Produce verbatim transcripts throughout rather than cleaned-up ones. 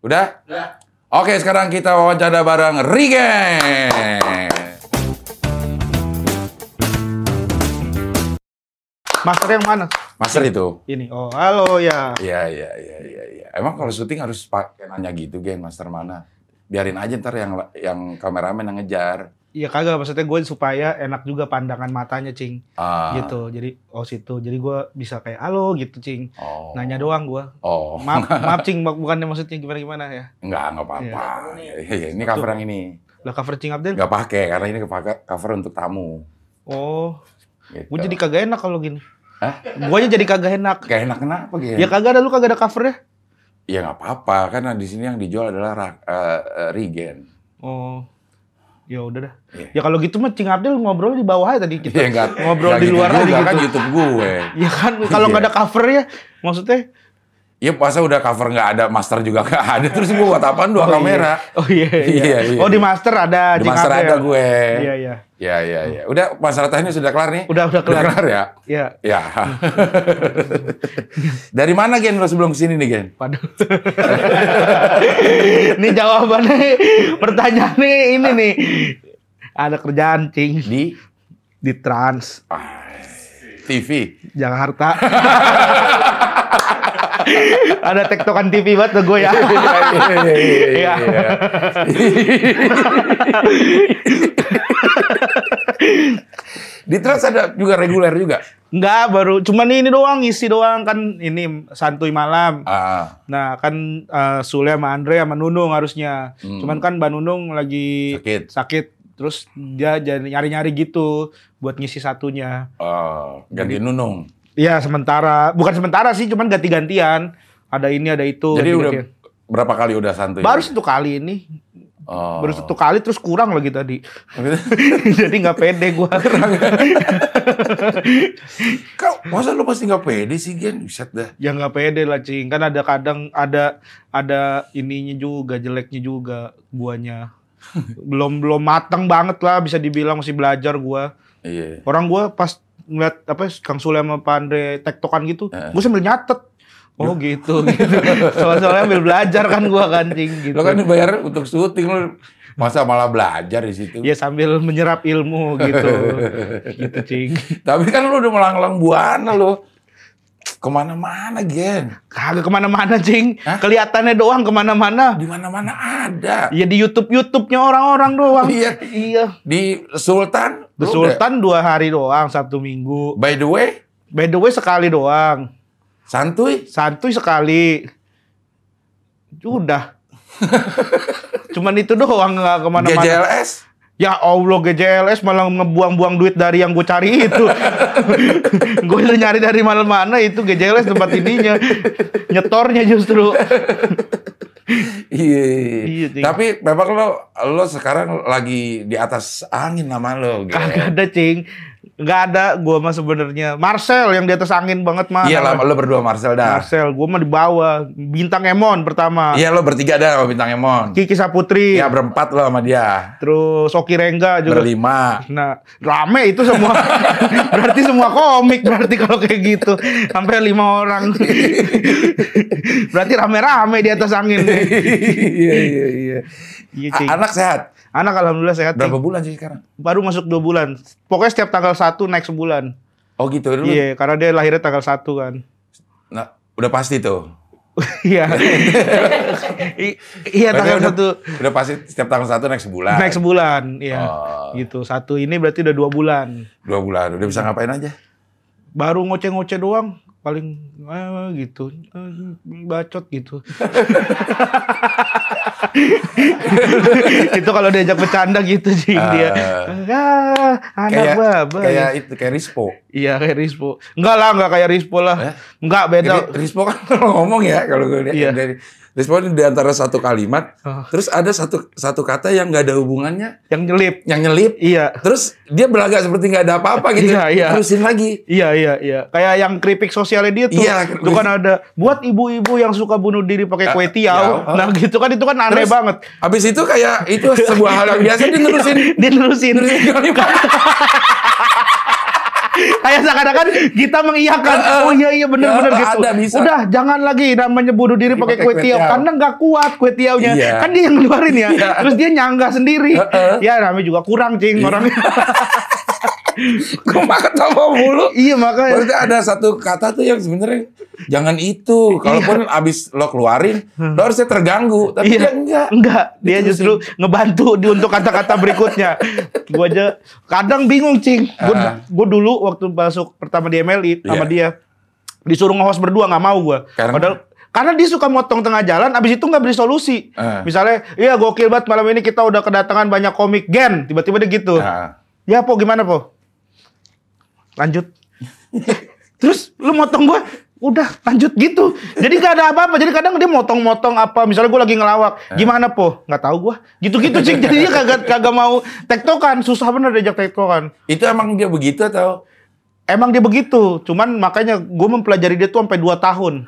Udah? Udah. Oke, sekarang kita wawancara bareng Rigen. Master yang mana? Master itu. Ini. Oh, halo ya. Iya, iya, iya, iya, ya. Emang kalau syuting harus pakai nanya gitu, Gen, master mana? Biarin aja ntar yang yang kameramen yang ngejar. Iya kagak, maksudnya gue supaya enak juga pandangan matanya, Cing. Ah. Gitu. Jadi oh situ. Jadi gue bisa kayak halo gitu, Cing. Oh. Nanya doang gue. Oh. Maaf, maaf Cing, bukannya maksudnya gimana-gimana ya. Enggak, enggak apa-apa. Ya. Ini cover yang ini. Lah cover Cing Abdel? Enggak pakai karena ini kepake cover untuk tamu. Oh. Gitu. Gue jadi kagak enak kalau gini. Hah? Gue aja jadi kagak enak. Kagak enak kenapa gitu? Ya kagak ada, lu kagak ada covernya. Ya enggak apa-apa, karena di sini yang dijual adalah uh, Rigen. Oh. Ya udah dah. Yeah. Ya kalau gitu mah Cing Abdel ngobrol di bawah aja tadi kita. Yeah, gak, ngobrol gak di luar gitu aja gitu. Kan YouTube gue. Ya kan kalau enggak yeah. ada covernya maksudnya. Ya masa udah cover enggak ada, master juga enggak ada. Terus gue buat apaan dua oh, kamera? Iya. Oh iya iya. iya, iya. Oh di master ada, di Cing master Abdel. Ada gue. Iya iya. Iya iya iya. Udah masalah teknis sudah kelar nih? Udah udah kelar. Udah kelar ya? Iya. Ya. Dari mana Gen lo sebelum kesini nih Gen? Waduh. Ini jawabannya pertanyaannya ini nih. Ada kerjaan Cing di di Trans T V Jakarta. Ada tektokan T V banget tuh gue ya. Iya. Di Trans ada juga reguler juga? Enggak, baru cuman ini doang, isi doang kan ini santuy malam. Ah. Nah, kan uh, Sule sama Andre sama Nunung harusnya. Hmm. Cuman kan Mbak Nunung lagi sakit. sakit. Terus dia nyari-nyari gitu buat ngisi satunya. Oh, ganti jadi, Nunung. Iya sementara, bukan sementara sih, cuman ganti-gantian. Ada ini, ada itu. Jadi udah berapa kali udah santuy? Baru satu kali ini. Oh. Baru satu kali terus kurang lagi tadi. Jadi nggak pede gue. Kau masa lu pasti nggak pede sih Gen? Buset dah. Ya nggak pede lah Cing. Kan ada kadang ada ada ininya juga, jeleknya juga guanya. Belum belum matang banget lah, bisa dibilang masih belajar gue. Iya. Orang gue pas ngeliat apa Kang Sule sama Pak Andre tektokan gitu, eh. gue sambil nyatet. Oh gitu, gitu. Soalnya ambil belajar kan gue kan Cing gitu. Lo kan dibayar untuk syuting, lo masa malah belajar di situ? Ya sambil menyerap ilmu gitu, gitu Cing. Tapi kan lo udah melanglang buana lo. Kemana-mana Gen? Kagak kemana-mana Cing. Hah? Kelihatannya doang kemana-mana. Di mana-mana ada. Iya di YouTube YouTube-nya orang-orang doang. Iya. Iya. Di Sultan? Di Sultan dua hari doang, Sabtu Minggu. By the way? By the way sekali doang. Santuy? Santuy sekali. Udah. Cuman itu doang gak kemana-mana. G J L S? Ya Allah, G J L S malah ngebuang-buang duit dari yang gue cari itu. Gue udah nyari dari mana-mana itu G J L S tempat ininya. Nyetornya justru. Iya, iya. Tapi memang lo, lo sekarang lagi di atas angin nama lo. Kagak ada, Cing. Nggak ada gue mah sebenarnya. Marcel yang di atas angin banget mah. Iya lah, lo berdua Marcel dah. Marcel, gue mah di bawah. Bintang Emon pertama. Iya lo bertiga dah sama Bintang Emon. Kiki Saputri. Iya berempat lo sama dia. Terus Soki Rengga juga. Berlima. Nah, rame itu semua. Berarti semua komik berarti kalau kayak gitu. Sampai lima orang. Berarti rame-rame di atas angin. Iya, iya, iya. Anak sehat? Anak alhamdulillah sehat. Berapa bulan sih sekarang? Baru masuk dua bulan. Pokoknya setiap tanggal satu naik sebulan. Oh gitu dulu? Iya, karena dia lahirnya tanggal satu kan. Nah, udah pasti tuh. Iya. Iya tanggal satu. Udah, udah pasti setiap tanggal satu naik sebulan. Naik sebulan, iya. Oh. Gitu. Satu ini berarti udah dua bulan. dua bulan. Udah bisa ngapain aja? Baru ngoceh-ngoceh doang. Paling eh, gitu. Eh, bacot gitu. Itu kalau diajak bercanda gitu sih uh, dia. Ah, anak babak. Kayak itu kayak Rispo. Iya, kayak Rispo. Enggak lah, enggak kayak Rispo lah. Eh? Enggak beda. Jadi, Rispo kan kalau ngomong ya kalau gue lihat iya. dari Rispo di antara satu kalimat, oh. terus ada satu satu kata yang enggak ada hubungannya, yang nyelip, yang nyelip. Iya. Terus dia berlagak seperti enggak ada apa-apa gitu. Iya, iya. Terusin lagi. Iya, iya, iya. Kayak yang keripik sosialnya dia tuh. Iya, itu kan ada buat ibu-ibu yang suka bunuh diri pakai kue tiaw. Uh, uh, nah, gitu kan itu kan aneh. Terus, banget. Habis itu kayak itu sebuah hal yang biasa dia nerusin, dia nerusin. Nerusin Kayak seakan-akan kita mengiyakan. Oh iya iya benar-benar ya, gitu. Ada, udah jangan lagi namanya bunuh diri pakai kue tiaw. Karena nggak kuat kue tiawnya. Iya. Kan dia yang ngeluarin ya. Iya. Terus dia nyanggah sendiri. Uh -uh. Ya namanya juga kurang cing orangnya. Kok makan tambah mulu? Iya makanya. Maksudnya ada satu kata tuh yang sebenarnya jangan itu. Kalaupun iya. abis lo keluarin, hmm. lo harusnya terganggu. Tapi iya. dia enggak. Enggak. Dia gitu justru sih. Ngebantu di untuk kata-kata berikutnya. Gue aja kadang bingung cing. Gue dulu waktu masuk pertama di M L I sama yeah. dia disuruh nge-host berdua nggak mau gue. Padahal karena dia suka motong tengah jalan, abis itu nggak beri solusi. Uh. Misalnya, iya gokil banget malam ini kita udah kedatangan banyak komik gen. Tiba-tiba dia gitu. Uh. Ya po gimana po? Lanjut. Terus lu motong gue, udah lanjut gitu. Jadi gak ada apa-apa. Jadi kadang dia motong-motong apa, misalnya gue lagi ngelawak, gimana po? Nggak tahu gue. Gitu-gitu cing. Jadi dia kagak kagak mau tektokan, susah bener diajak tektokan. Itu emang dia begitu atau? Emang dia begitu, cuman makanya gue mempelajari dia tuh sampai dua tahun.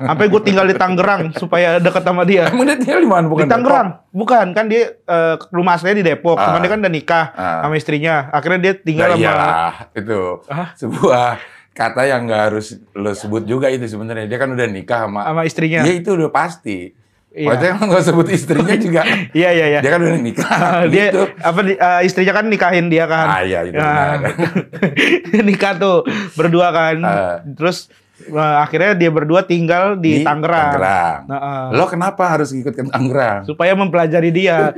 Sampai gue tinggal di Tangerang supaya dekat sama dia. Emang dia tinggal di mana? Bukan di Tangerang. Depok? Bukan, kan dia uh, rumah aslinya di Depok. Ah. Cuman dia kan udah nikah ah. sama istrinya. Akhirnya dia tinggal nah, sama... Iyalah, itu ah? sebuah kata yang gak harus lo sebut juga itu sebenarnya. Dia kan udah nikah sama... Sama istrinya. Dia itu udah pasti. Maksudnya emang gak sebut istrinya juga. Iya, iya, iya. Dia kan udah nikah. Dia, gitu. apa, uh, istrinya kan nikahin dia kan. Ah, iya, itu nah, benar. Nikah tuh, berdua kan. Uh, Terus uh, akhirnya dia berdua tinggal di, di Tangerang. Tangerang. Nah, uh, lo kenapa harus ikut ke Tangerang? Supaya mempelajari dia.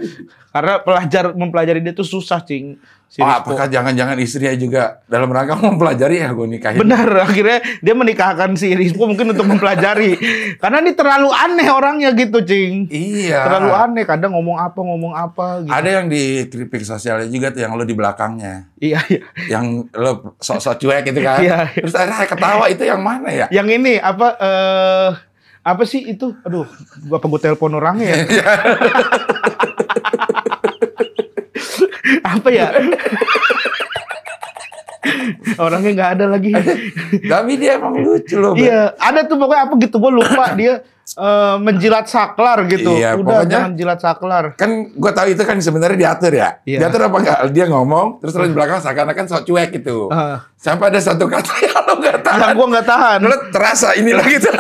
Karena pelajar mempelajari dia tuh susah, cing. Si oh, apakah jangan-jangan istrinya juga dalam rangka mempelajari ya gue nikahin? Benar, akhirnya dia menikahkan si Rispo mungkin untuk mempelajari. Karena ini terlalu aneh orangnya gitu, cing. Iya. Terlalu aneh, kadang ngomong apa ngomong apa. Gitu. Ada yang di kritik sosialnya juga tuh yang lo di belakangnya. Iya. iya. Yang lo sok-sok cuek gitu kan. Iya. iya. Terus akhirnya ketawa itu yang mana ya? Yang ini apa? Uh, apa sih itu? Aduh, bapak gue telepon orangnya ya. Apa ya? Orangnya nggak ada lagi. Tapi dia emang lucu loh. Iya, ada tuh pokoknya apa gitu. Gue lupa dia uh, menjilat saklar gitu. Iya, udah pokoknya, jangan jilat saklar. Kan gue tahu itu kan sebenarnya diatur ya. Iya. Diatur apa enggak? Dia ngomong terus terus di belakang seakan-akan sok cuek gitu. Uh. Sampai ada satu kata yang lo nggak tahan. Yang gue nggak tahan. Lo terasa inilah gitu.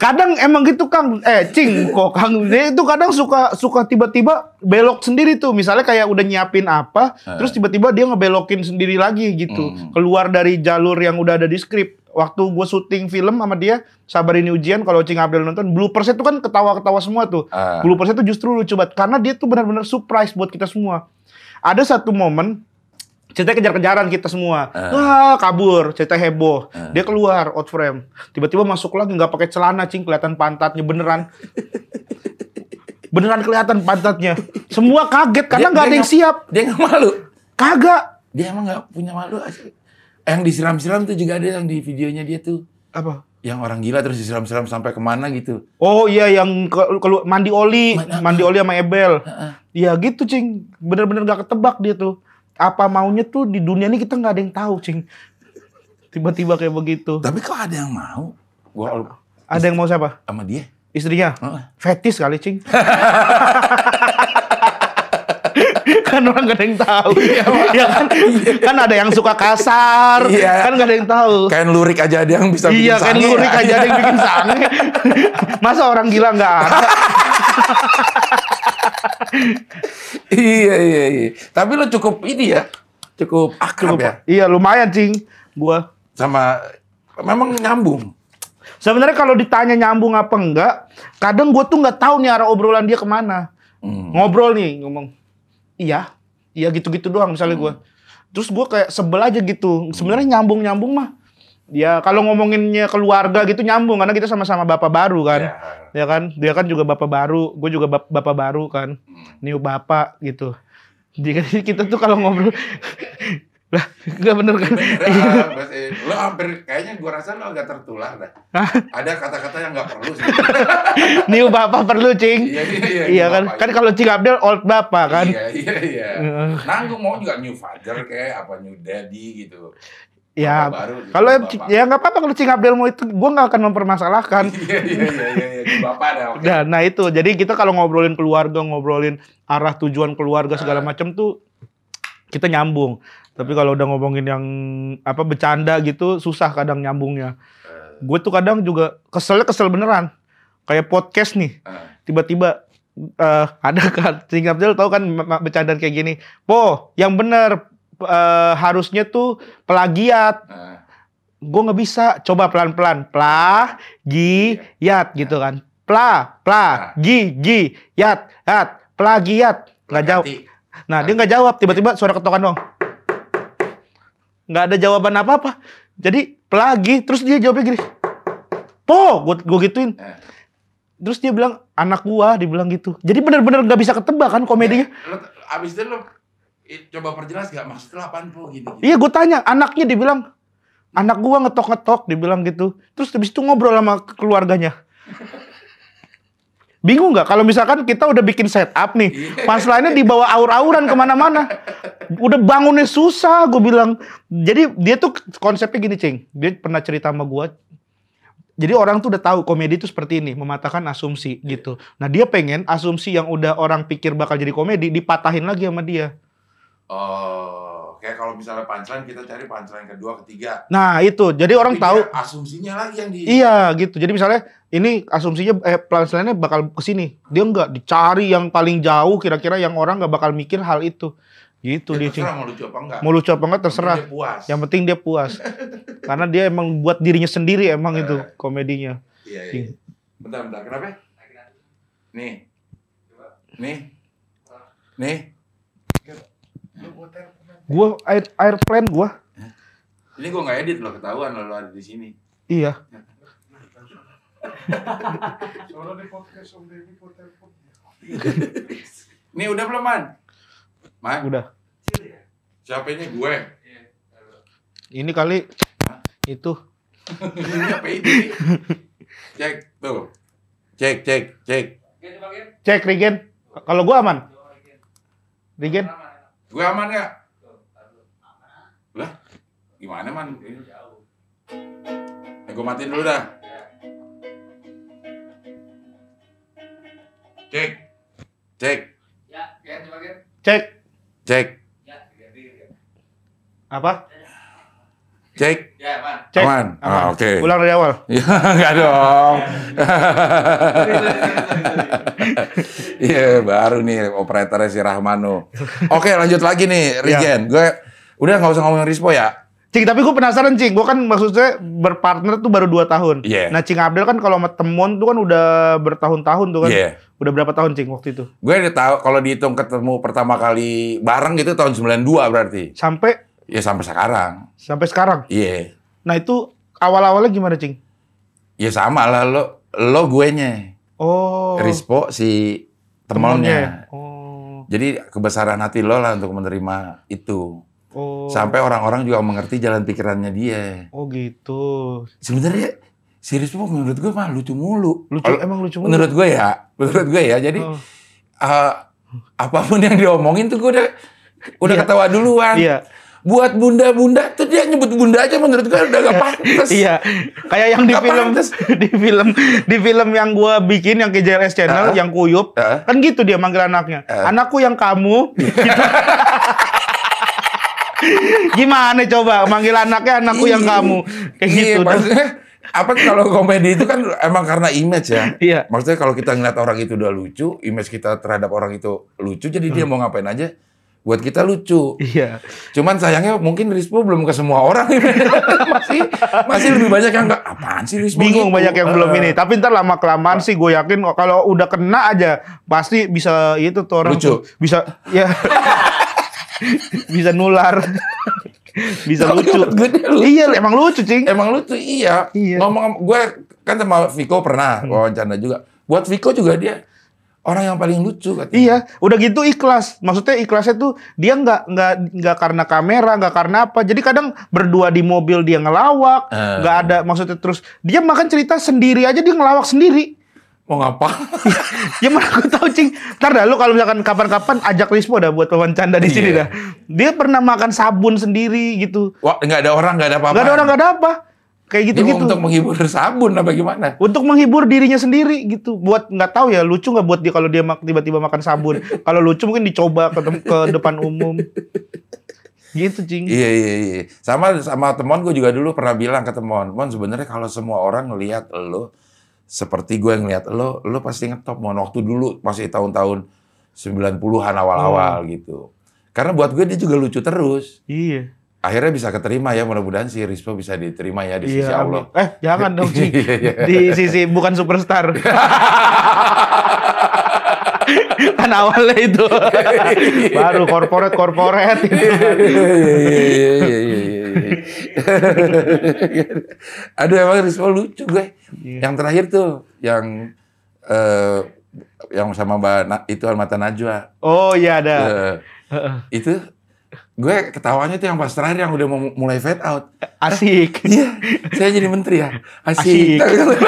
Kadang emang gitu Kang, eh Cing kok Kang, dia itu kadang suka suka tiba-tiba belok sendiri tuh. Misalnya kayak udah nyiapin apa, eh. terus tiba-tiba dia ngebelokin sendiri lagi gitu. Hmm. Keluar dari jalur yang udah ada di skrip. Waktu gue syuting film sama dia, Sabar Ini Ujian, kalau Cing Abdel nonton, Blueperset tuh kan ketawa-ketawa semua tuh. Eh. Blueperset tuh justru lucu banget, karena dia tuh benar-benar surprise buat kita semua. Ada satu momen, ceritanya kejar-kejaran kita semua, uh. wah kabur, cerita heboh, uh. dia keluar out frame, tiba-tiba masuk lagi nggak pakai celana cing, kelihatan pantatnya beneran, beneran kelihatan pantatnya, semua kaget karena nggak ada yang siap, dia nggak malu, kagak, dia emang nggak punya malu, yang disiram-siram tuh juga ada yang di videonya dia tuh apa? Yang orang gila terus disiram-siram sampai kemana gitu. Oh iya yang ke, ke, mandi oli, Man, mandi oli sama Ebel, iya uh -uh. gitu cing, bener-bener nggak ketebak dia tuh. Apa maunya tuh di dunia ini kita nggak ada yang tahu, cing. Tiba-tiba kayak begitu. Tapi kok ada yang mau? Gua ada yang mau siapa? Sama dia. Istrinya? Oh. Fetis kali, cing. Kan orang nggak ada yang tahu. Iya, ya kan? Kan ada yang suka kasar. Iya. Kan nggak ada yang tahu. Kain lurik aja ada yang bisa bikin iya, sange. Iya, kain lurik aja ada yang bikin sange. Masa orang gila nggak ada? iya iya iya. Tapi lo cukup ini ya, cukup akrab ya. Iya lumayan cing, gua sama memang nyambung. Sebenarnya kalau ditanya nyambung apa enggak, kadang gua tuh nggak tahu nih arah obrolan dia kemana. Hmm. Ngobrol nih ngomong, iya iya gitu-gitu doang misalnya hmm. gua. Terus gua kayak sebel aja gitu. Sebenarnya nyambung nyambung mah. Ya kalau ngomonginnya keluarga gitu nyambung karena kita sama-sama bapak baru kan, yeah. ya kan dia kan juga bapak baru, gue juga bap bapak baru kan, new bapak gitu. Jadi kita tuh kalau ngobrol, lah nggak bener kan? Bener, uh, lo hampir kayaknya gue rasa lo agak tertular dah. Ada kata-kata yang nggak perlu. New bapak perlu cing. Iya, iya, iya, iya kan, bapak, kan kalau Cing Abdel old bapak kan. Iya iya iya. Nanggung mau juga new father kayak apa new daddy gitu. Ya, kalau ya nggak apa-apa kalau Cing Abdel mau itu, gue nggak akan mempermasalahkan. Iya iya iya iya, bapak ada. Okay. Nah, nah itu, jadi kita kalau ngobrolin keluarga, ngobrolin arah tujuan keluarga segala macam tuh kita nyambung. Tapi kalau udah ngomongin yang apa bercanda gitu susah kadang nyambungnya. Uh. Gue tuh kadang juga keselnya kesel beneran. Kayak podcast nih. Uh. Tiba-tiba uh, ada kan Singap Jel tahu kan bercandaan kayak gini. Po, yang bener uh, harusnya tuh plagiat. Uh. Gue nggak bisa. Coba pelan-pelan. Plagiat gitu kan. Pla, pla, gi, gi, yat, yat, plagiat. Nggak jawab. Nah, dia nggak jawab. Tiba-tiba suara ketokan doang. Nggak ada jawaban apa-apa. Jadi plagi. Terus dia jawabnya gini. Po, gue gituin. Terus dia bilang, anak gua dibilang gitu. Jadi benar-benar nggak bisa ketebak kan komedinya. Ya, lo, abis itu lo coba perjelas nggak maksudnya apaan po gini. Iya, gue tanya. Anaknya dibilang, anak gua ngetok-ngetok. Dibilang gitu. Terus abis itu ngobrol sama keluarganya. Bingung nggak? Kalau misalkan kita udah bikin setup nih, punchline-nya dibawa aur-auran kemana-mana, udah bangunnya susah, gue bilang. Jadi dia tuh konsepnya gini, Cing. Dia pernah cerita sama gue. Jadi orang tuh udah tahu komedi itu seperti ini, mematahkan asumsi gitu. Nah dia pengen asumsi yang udah orang pikir bakal jadi komedi dipatahin lagi sama dia. Oh, kayak kalau misalnya punchline kita cari punchline kedua, ketiga. Nah itu, jadi tapi orang tahu asumsinya lagi yang di. Iya gitu. Jadi misalnya. Ini asumsinya eh punchline-nya bakal kesini. Dia enggak dicari yang paling jauh kira-kira yang orang enggak bakal mikir hal itu. Gitu ya, dia Cing. Mau lucu apa enggak? Mau lucu apa enggak terserah. Yang penting dia puas. Karena dia emang buat dirinya sendiri emang uh, itu komedinya. Iya, iya. Bentar, bentar. Kenapa? Nih. Nih. Nih. Gua air airplane gua. Ini gua enggak edit loh, ketahuan lo ada di sini. Iya. Nih udah belum man? Man? Udah. Siapainya gue? Ini kali. Hah? Itu. Siapa ini? Cek tuh. Cek cek cek. Cek Rigen. Kalau gue aman. Rigen. Gue aman nggak? Lah? Gimana man? Eh, gue matiin dulu dah. Cek. Cek. Ya, ya coba. Cek. Cek. Ya, apa? Cek. Ya, aman. Cek. Aman. Aman. Ah, oke. Okay. Ulang dari awal. Ya, enggak dong. Iya, yeah, baru nih operatornya si Rahmano. Oke, okay, lanjut lagi nih, Rigen. Ya. Gue udah enggak usah ngomongin Rispo ya. Cing, tapi gue penasaran, Cing. Gue kan maksudnya berpartner tuh baru dua tahun. Yeah. Nah, Cing Abdel kan kalau sama temen tuh kan udah bertahun-tahun tuh kan. Yeah. Udah berapa tahun, Cing, waktu itu? Gue udah tahu kalau dihitung ketemu pertama kali bareng gitu tahun sembilan puluh dua berarti. Sampai? Ya, sampai sekarang. Sampai sekarang? Iya. Yeah. Nah, itu awal-awalnya gimana, Cing? Ya, sama lah. Lo, lo guenya. Oh. Rispo si temennya. temennya. Oh. Jadi, kebesaran hati lo lah untuk menerima itu. Oh. Sampai orang-orang juga mengerti jalan pikirannya dia. Oh gitu. Sebenarnya serius pun menurut gue mah lucu mulu. Lucu oh, emang lucu mulu. Menurut gue ya, menurut gue ya. Jadi oh. uh, apapun yang diomongin tuh gue udah udah yeah. ketawa duluan. Iya. Yeah. Buat bunda-bunda tuh dia nyebut bunda aja menurut gue udah gak pantas. Iya. Kayak yang di film di film di film yang gue bikin yang G J L S channel uh-huh. yang Kuyup uh-huh. kan gitu dia manggil anaknya. Uh-huh. Anakku yang kamu. Gitu. Gimana coba manggil anaknya anakku yang kamu kayak iya, gitu maksudnya apa kalau komedi itu kan emang karena image ya iya. Maksudnya kalau kita ngeliat orang itu udah lucu image kita terhadap orang itu lucu jadi hmm. dia mau ngapain aja buat kita lucu iya. Cuman sayangnya mungkin Rispo belum ke semua orang masih masih lebih banyak yang nggak apaan sih Rispo bingung gitu. Banyak yang uh, belum ini tapi ntar lama kelamaan uh, sih gue yakin kalau udah kena aja pasti bisa itu tuh orang lucu tuh, bisa ya bisa nular, bisa lucu. Iya, emang lucu, Cing. Emang lucu, iya. iya. Ngomong, gue kan sama Viko pernah wawancara hmm. juga. Buat Viko juga dia orang yang paling lucu. Katanya. Iya, udah gitu ikhlas. Maksudnya ikhlasnya tuh dia nggak nggak nggak karena kamera, nggak karena apa. Jadi kadang berdua di mobil dia ngelawak, nggak hmm. ada maksudnya terus dia makan cerita sendiri aja dia ngelawak sendiri. Mau oh, ngapa? Ya mana aku tahu Cing. Ntar dah lu kalau misalkan kapan-kapan ajak Rispo dah buat wawancara di sini yeah. dah. Dia pernah makan sabun sendiri gitu. Wah, enggak ada orang, enggak ada apa-apa. Enggak ada orang, enggak ada apa. Kayak gitu-gitu. Untuk menghibur sabun apa gimana? Untuk menghibur dirinya sendiri gitu. Buat enggak tahu ya lucu enggak buat dia kalau dia tiba-tiba makan sabun. Kalau lucu mungkin dicoba ke, ke depan umum. Gitu cing. Iya iya iya. Sama sama temon gue juga dulu pernah bilang ke temon, "Mon, sebenarnya kalau semua orang ngelihat lo seperti gue yang ngelihat lo, lo pasti ngetop mon." Waktu dulu masih tahun-tahun sembilan puluhan awal-awal hmm. gitu. Karena buat gue dia juga lucu terus. Iya. Akhirnya bisa keterima ya, mudah-mudahan si Rispo bisa diterima ya di iya, sisi Allah. Eh, jangan dong cing. Di sisi bukan superstar. Kan awalnya itu baru corporate corporate gitu. Aduh emang Rispo lucu gue. Yang terakhir tuh yang uh, yang sama Mbak itu Almata Najwa. Oh iya ada. Uh, itu gue ketawanya tuh yang pas terakhir yang udah mau mulai fade out. Asik. Iya. Saya jadi menteri ya. Asik. Asik.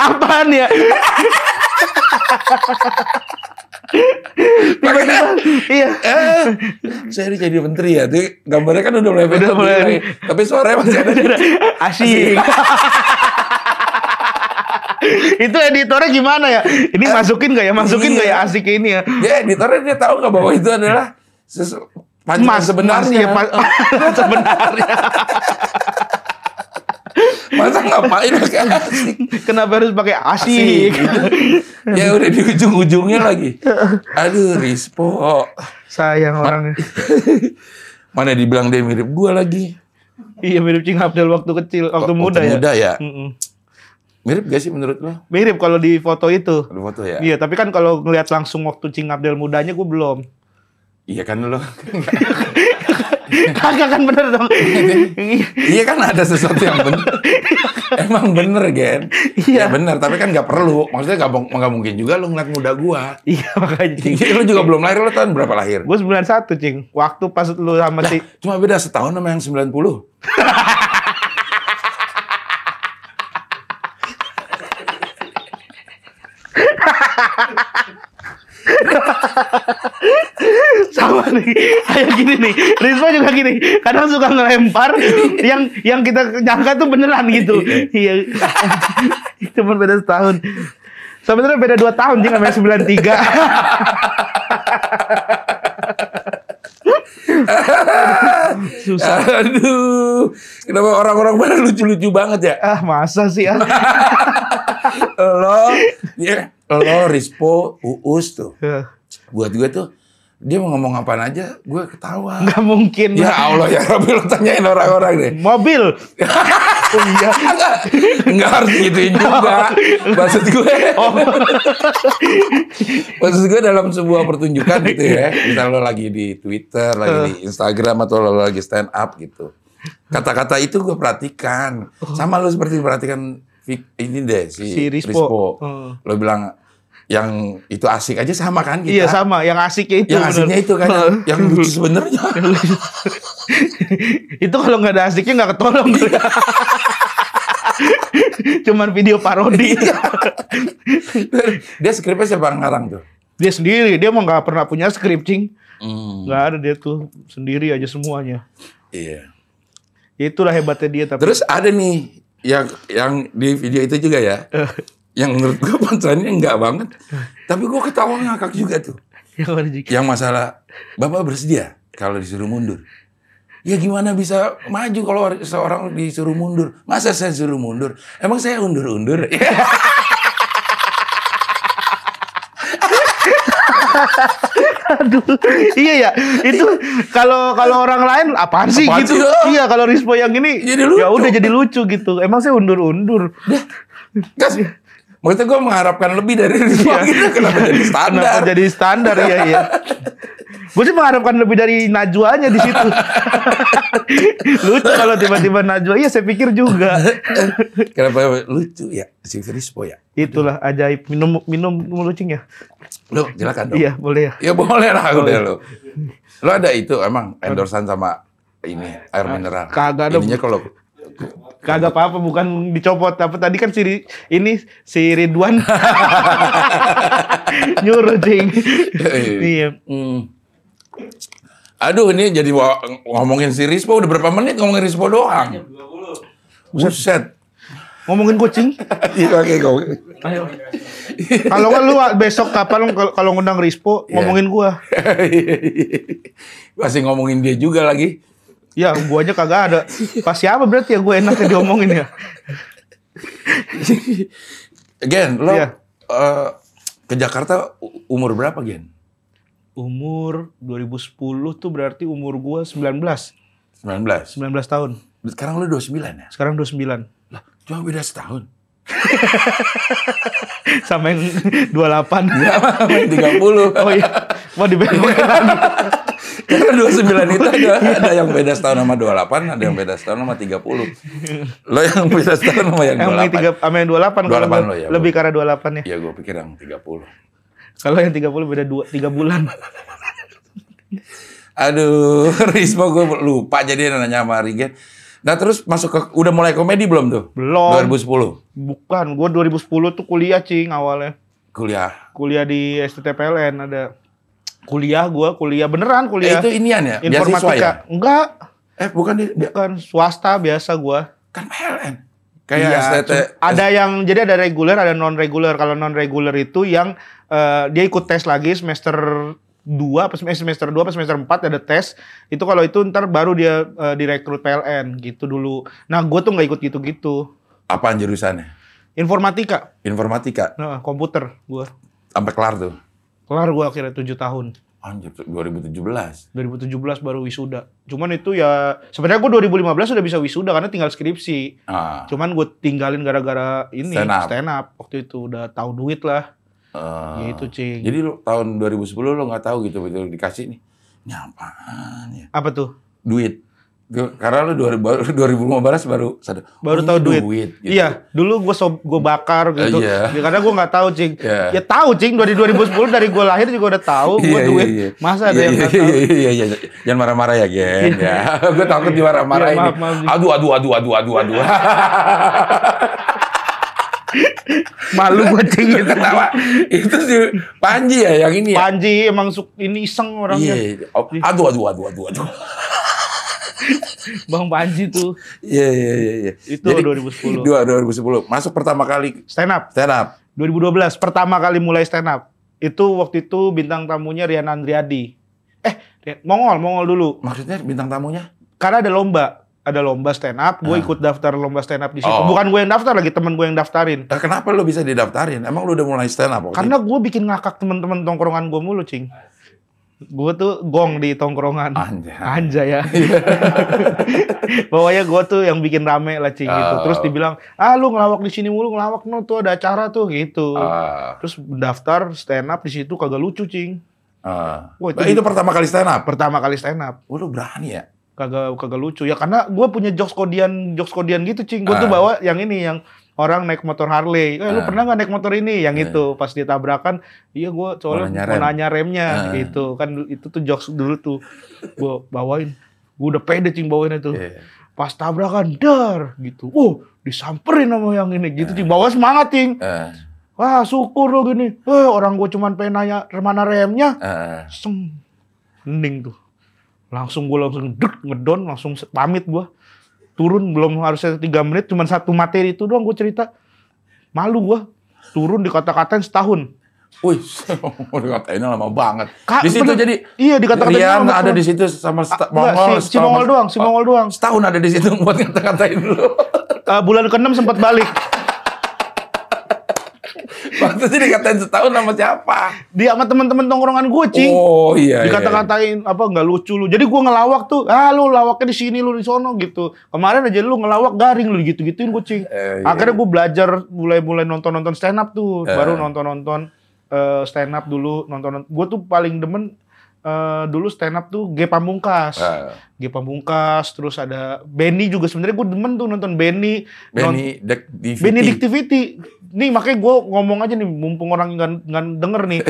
Apaan ya? Tiba-tiba, iya. Eh, saya jadi menteri ya. Jadi gambarnya kan udah mulai udah mulai. Tapi suaranya masih ada. Asik. Itu editornya gimana ya? Ini masukin nggak ya? Masukin nggak iya. ya asik ini ya? Ya editornya dia tahu nggak bahwa itu adalah sesu- mas sebenarnya. Ya, pa- sebenarnya. Masa ngapain pakai asik? Kenapa harus pakai asik? asik gitu. Ya udah di ujung-ujungnya lagi. Aduh Rispo. Sayang Ma- orangnya. Mana dibilang dia mirip gua lagi. Iya mirip Cing Abdel waktu kecil, waktu, waktu muda, muda ya. ya. Mirip gak sih menurut lo? Mirip kalau di foto itu. Di foto ya. Iya tapi kan kalau ngelihat langsung waktu Cing Abdel mudanya gua belum. Iya kan lo. Kagak kan bener dong. Iya kan ada sesuatu yang bener. Emang bener Gen. Iya ya bener. Tapi kan gak perlu. Maksudnya gak, gak mungkin juga lu ngeliat muda gua. Iya makanya Cing. Lu juga belum lahir. Lu tahun berapa lahir? Gua sembilan puluh satu Cing. Waktu pas lu sama si. Cuma beda setahun sama yang sembilan puluh. Sama nih, kayak gini nih. Rispo juga gini. Kadang suka ngelempar yang yang kita nyangka tuh beneran gitu. Iya. Cuma beda setahun. Sebenarnya beda dua tahun sih sama sembilan puluh tiga. Susah. Aduh. Kenapa orang-orang pada lucu-lucu banget ya? Ah, masa sih ah. Lo, ya, lo Rispo, Uus tuh. Buat gue tuh dia mau ngomong apaan aja, gue ketawa. Gak mungkin. Ya Allah ya Rabbi, lo tanyain orang-orang deh. Mobil. Oh iya. Enggak harus gituin juga. Maksud gue. Oh. Maksud gue dalam sebuah pertunjukan gitu ya. Misal lo lagi di Twitter, lagi di Instagram, atau lo lagi stand up gitu. Kata-kata itu gue perhatikan. Sama lo seperti perhatikan ini deh si, si Rispo. Rispo. Oh. Lo bilang yang itu asik aja sama kan kita? Iya sama, yang asiknya itu. Yang asiknya bener. Itu kan, oh. Yang lucu sebenarnya. Itu kalau nggak ada asiknya nggak ketolong. Cuman video parodi. Dia skripnya siapa ngarang tuh? Dia sendiri, dia mau nggak pernah punya skrip cing, hmm. nggak ada dia tuh sendiri aja semuanya. Iya. Itulah hebatnya dia tapi. Terus ada nih yang yang di video itu juga ya. Yang menurut gue pancelannya enggak banget. Tapi gue ketawa ngakak juga tuh. Yang masalah, Bapak bersedia kalau disuruh mundur? Ya gimana bisa maju kalau seorang disuruh mundur? Masa saya suruh mundur? Emang saya undur-undur? Aduh, iya ya. Itu kalau kalau orang lain apaan sih apaan gitu? Sih, iya kalau Rispo yang ini ya udah jadi lucu gitu. Emang saya undur-undur. Kasih. Maksudnya gue mengharapkan lebih dari Rispo iya, gitu. Kenapa iya, jadi standar? Kenapa jadi standar, ya iya. Gue sih mengharapkan lebih dari Najwanya di situ. Lucu kalau tiba-tiba Najwa, iya saya pikir juga. Kenapa lucu ya si Rispo ya? Itulah ajaib. Minum minum mulucing ya? Lu silakan dong. Iya boleh ya? Iya boleh lah aku deh lu. Lu ada itu emang endorsan sama ini air mineral? Kagak dong. Ininya kalau... Kagak apa-apa, bukan dicopot. Tapi tadi kan si ini si Ridwan nyuruh cing. Iya. Hmm. Aduh ini jadi ngomongin si Rispo udah berapa menit ngomongin Rispo doang. Buset. ngomongin kucing. Kalau nggak lu besok kapan kalau ngundang Rispo ngomongin gua. Pasti ngomongin dia juga lagi. Ya gua aja kagak ada. Pasti apa berarti ya gua enaknya diomongin ya. Gen, lo yeah. uh, ke Jakarta umur berapa Gen? Umur dua ribu sepuluh tuh berarti umur gua sembilan belas tahun. Sekarang lu dua puluh sembilan ya? Sekarang dua puluh sembilan. Lah, cuma beda setahun. Sama yang dua puluh delapan. Ya, tiga puluh. Oh iya. Mau dibandingin lagi. Karena dua puluh sembilan itu ada, ada yang beda setahun sama dua puluh delapan, ada yang beda setahun sama tiga puluh. Lo yang beda setahun sama yang dua puluh delapan. Sama yang dua puluh delapan, dua puluh delapan lo, ya, lebih karena dua puluh delapan ya. Iya, gue pikir yang tiga puluh. Kalau yang tiga puluh beda dua, tiga bulan. Aduh, Rispo gue lupa jadi nanya sama Rigen. Nah terus masuk ke, udah mulai komedi belum tuh? Belum. dua ribu sepuluh? Bukan, gue dua ribu sepuluh tuh kuliah cing awalnya. Kuliah? Kuliah di S T T P L N ada. Kuliah gue, kuliah beneran kuliah. Eh, itu inian ya? Informatika. Ya? Enggak. Eh bukan di... Bukan, swasta biasa gue. Kan P L N? Kayak ya, S T T... Ada yang, jadi ada reguler, ada non-reguler. Kalau non-reguler itu yang uh, dia ikut tes lagi semester... dua, semester dua, semester empat ada tes. Itu kalau itu ntar baru dia uh, direkrut P L N gitu dulu. Nah gue tuh gak ikut gitu-gitu. Apaan jurusannya? Informatika. Informatika? Nah, komputer gue. Sampai kelar tuh? Kelar gue akhirnya tujuh tahun. Anjir, dua ribu tujuh belas? dua ribu tujuh belas baru wisuda. Cuman itu ya, sebenarnya gue dua ribu lima belas sudah bisa wisuda karena tinggal skripsi. Ah. Cuman gue tinggalin gara-gara ini, stand up. stand up. Waktu itu udah tahu duit lah. Uh, gitu cing. Jadi lo, tahun dua ribu sepuluh lo nggak tahu gitu betul dikasih nih nyampaan ya. Apa tuh? Duit. Karena lo dua ribu lima belas baru sadar. Baru oh, tahu duit. duit gitu. Iya. Dulu gue sob gue bakar gitu. Uh, yeah. Ya, karena gue nggak tahu cing. Yeah. Ya tahu cing. Dari dua ribu sepuluh dari gue lahir juga udah tahu gue yeah, duit. Yeah, yeah. Masa yeah, ada yang nggak yeah, tahu? Iya yeah, iya yeah, yeah. Jangan marah-marah ya Gen. ya. Gue takut dimarah-marahin. Yeah, maaf, maaf, aduh aduh aduh aduh aduh aduh. Malu kucing itu tawa. Itu si Pandji ya yang ini ya? Pandji emang su- ini iseng orangnya. Iya. Yeah. Aduh aduh aduh aduh aduh. Bang Pandji tuh. Iya iya iya iya. Itu jadi, dua ribu sepuluh. dua ribu sepuluh. Masuk pertama kali stand up. Stand up. dua ribu dua belas pertama kali mulai stand up. Itu waktu itu bintang tamunya Rian Andriadi. Eh, Mongol, Mongol dulu. Maksudnya bintang tamunya? Karena ada lomba. Ada lomba stand up, gue ikut daftar lomba stand up di situ. Oh. Bukan gue yang daftar lagi, temen gue yang daftarin. Kenapa lo bisa didaftarin? Emang lo udah mulai stand up? Karena gue bikin ngakak temen-temen tongkrongan gue mulu, cing. Gue tuh gong di tongkrongan. Anjay. Anjay ya. Pokoknya gue tuh yang bikin rame lah, cing. Uh. Gitu. Terus dibilang, ah lu ngelawak di sini mulu, ngelawak no, tuh ada acara tuh, gitu. Uh. Terus daftar stand up di situ kagak lucu, cing. Uh. Wah, itu, itu pertama kali stand up? Pertama kali stand up. Wah, lu berani ya? Kagak kagak lucu ya karena gue punya jokes kodian jokes kodian gitu cing gue uh. tuh bawa yang ini yang orang naik motor Harley eh uh. lu pernah nggak naik motor ini yang uh. itu pas ditabrakan iya gue soalnya mau nanya remnya uh. gitu kan itu tuh jokes dulu tuh gue bawain gue udah pede cing bawain itu yeah. Pas tabrakan dar gitu wow disamperin sama yang ini gitu uh. cing bawa semangat cing uh. wah syukur lo gini eh orang gue cuman pengen nanya mana remnya uh. seng hening tuh langsung gue langsung dek ngedon langsung pamit gue turun belum harusnya tiga menit cuman satu materi itu doang gue cerita malu gue turun dikata-katain setahun. Wih, dikatainnya lama banget. Ka, di situ bener, jadi iya dikata-katain Rian lama, ada di situ sama sta- Mongol, si, si Mongol doang, si Mongol doang. Setahun ada di situ buat ngata-katain dulu. Uh, bulan keenam sempat balik. Waktu sih dikatain setahun sama siapa? Dia sama teman-teman tongkrongan gue, cing. Oh iya. Dikata-katain iya. Apa nggak lucu lu. Jadi gue ngelawak tuh, ah lu lawaknya di sini, lu di sono gitu. Kemarin aja lu ngelawak garing lu gitu-gituin gue, cing. Eh, iya. Akhirnya gue belajar mulai-mulai nonton-nonton stand up tuh, eh. baru nonton-nonton uh, stand up dulu, nonton. Gue tuh paling demen uh, dulu stand up tuh Ge Pamungkas. Eh. Ge Pamungkas, terus ada Benny juga sebenarnya gue demen tuh nonton Benny. Benny Diktiviti. Benny Diktiviti. Nih makanya gue ngomong aja nih mumpung orang nggak nggak denger nih.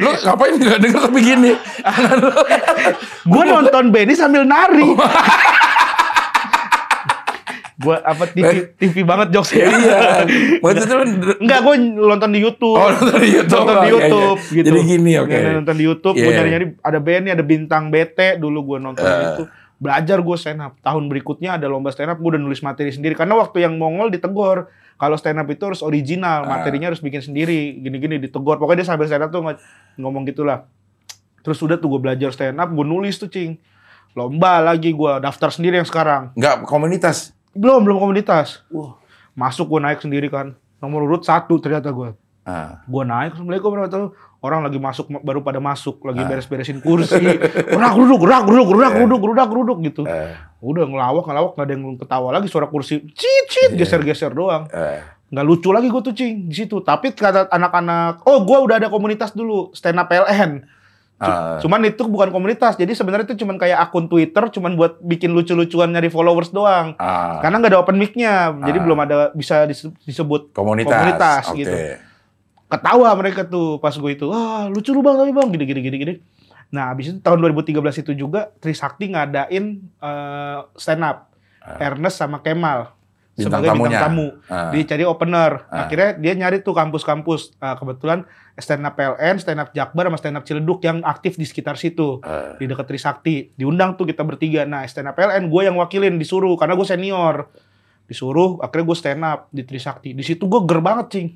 Lu ngapain nggak denger tapi gini? Gue nonton Benny sambil nari. Gue apa T V T V banget jokes ya. Enggak gue nonton di YouTube. Oh nonton di YouTube. Nonton di YouTube. Gitu. Jadi gini oke. Okay. Nonton di YouTube. Yeah. Gue nyari-nyari ada Benny ada Bintang B T dulu gue nonton uh. itu. belajar gue stand up. Tahun berikutnya ada lomba stand up, gue udah nulis materi sendiri. Karena waktu yang Mongol ditegur, kalau stand up itu harus original, materinya harus bikin sendiri, gini-gini ditegur. Pokoknya dia sambil stand up tuh ngomong gitulah. Terus udah tuh gue belajar stand up, gue nulis tuh cing. Lomba lagi gue daftar sendiri yang sekarang. Enggak komunitas? Belum, belum komunitas. Wah. Masuk gue naik sendiri kan. Nomor urut satu ternyata gue. Uh. Gue naik, assalamualaikum warahmatullahi wabarakatuh. Orang lagi masuk, baru pada masuk, lagi uh. beres-beresin kursi, gerak geruduk, gerak geruduk, gerak geruduk, gerak geruduk gitu. Uh. Udah ngelawak, ngelawak nggak ada yang ketawa lagi, suara kursi cicit, yeah. geser-geser doang. Uh. Nggak lucu lagi gue tuh cing di situ. Tapi kata anak-anak, oh gue udah ada komunitas dulu, stand up P L N. Uh. Cuman itu bukan komunitas, jadi sebenarnya itu cuman kayak akun Twitter, cuman buat bikin lucu-lucuan nyari followers doang. Uh. Karena nggak ada open mic-nya, uh. jadi belum ada bisa disebut komunitas, komunitas okay. gitu. Ketawa mereka tuh pas gue itu, wah lucu lu bang tapi bang, gini gini gini gini. Nah abis itu tahun dua ribu tiga belas itu juga Trisakti ngadain uh, stand up, uh, Ernest sama Kemal bintang sebagai tamunya. Bintang tamu, uh, dia cari opener. Uh, Akhirnya dia nyari tuh kampus-kampus, uh, kebetulan stand up P L N, stand up Jakbar sama stand up Ciledug yang aktif di sekitar situ, uh, di dekat Trisakti. Diundang tuh kita bertiga, nah stand up P L N gue yang wakilin disuruh, karena gue senior. Disuruh, akhirnya gue stand up di Trisakti. Di situ gue ger banget cing.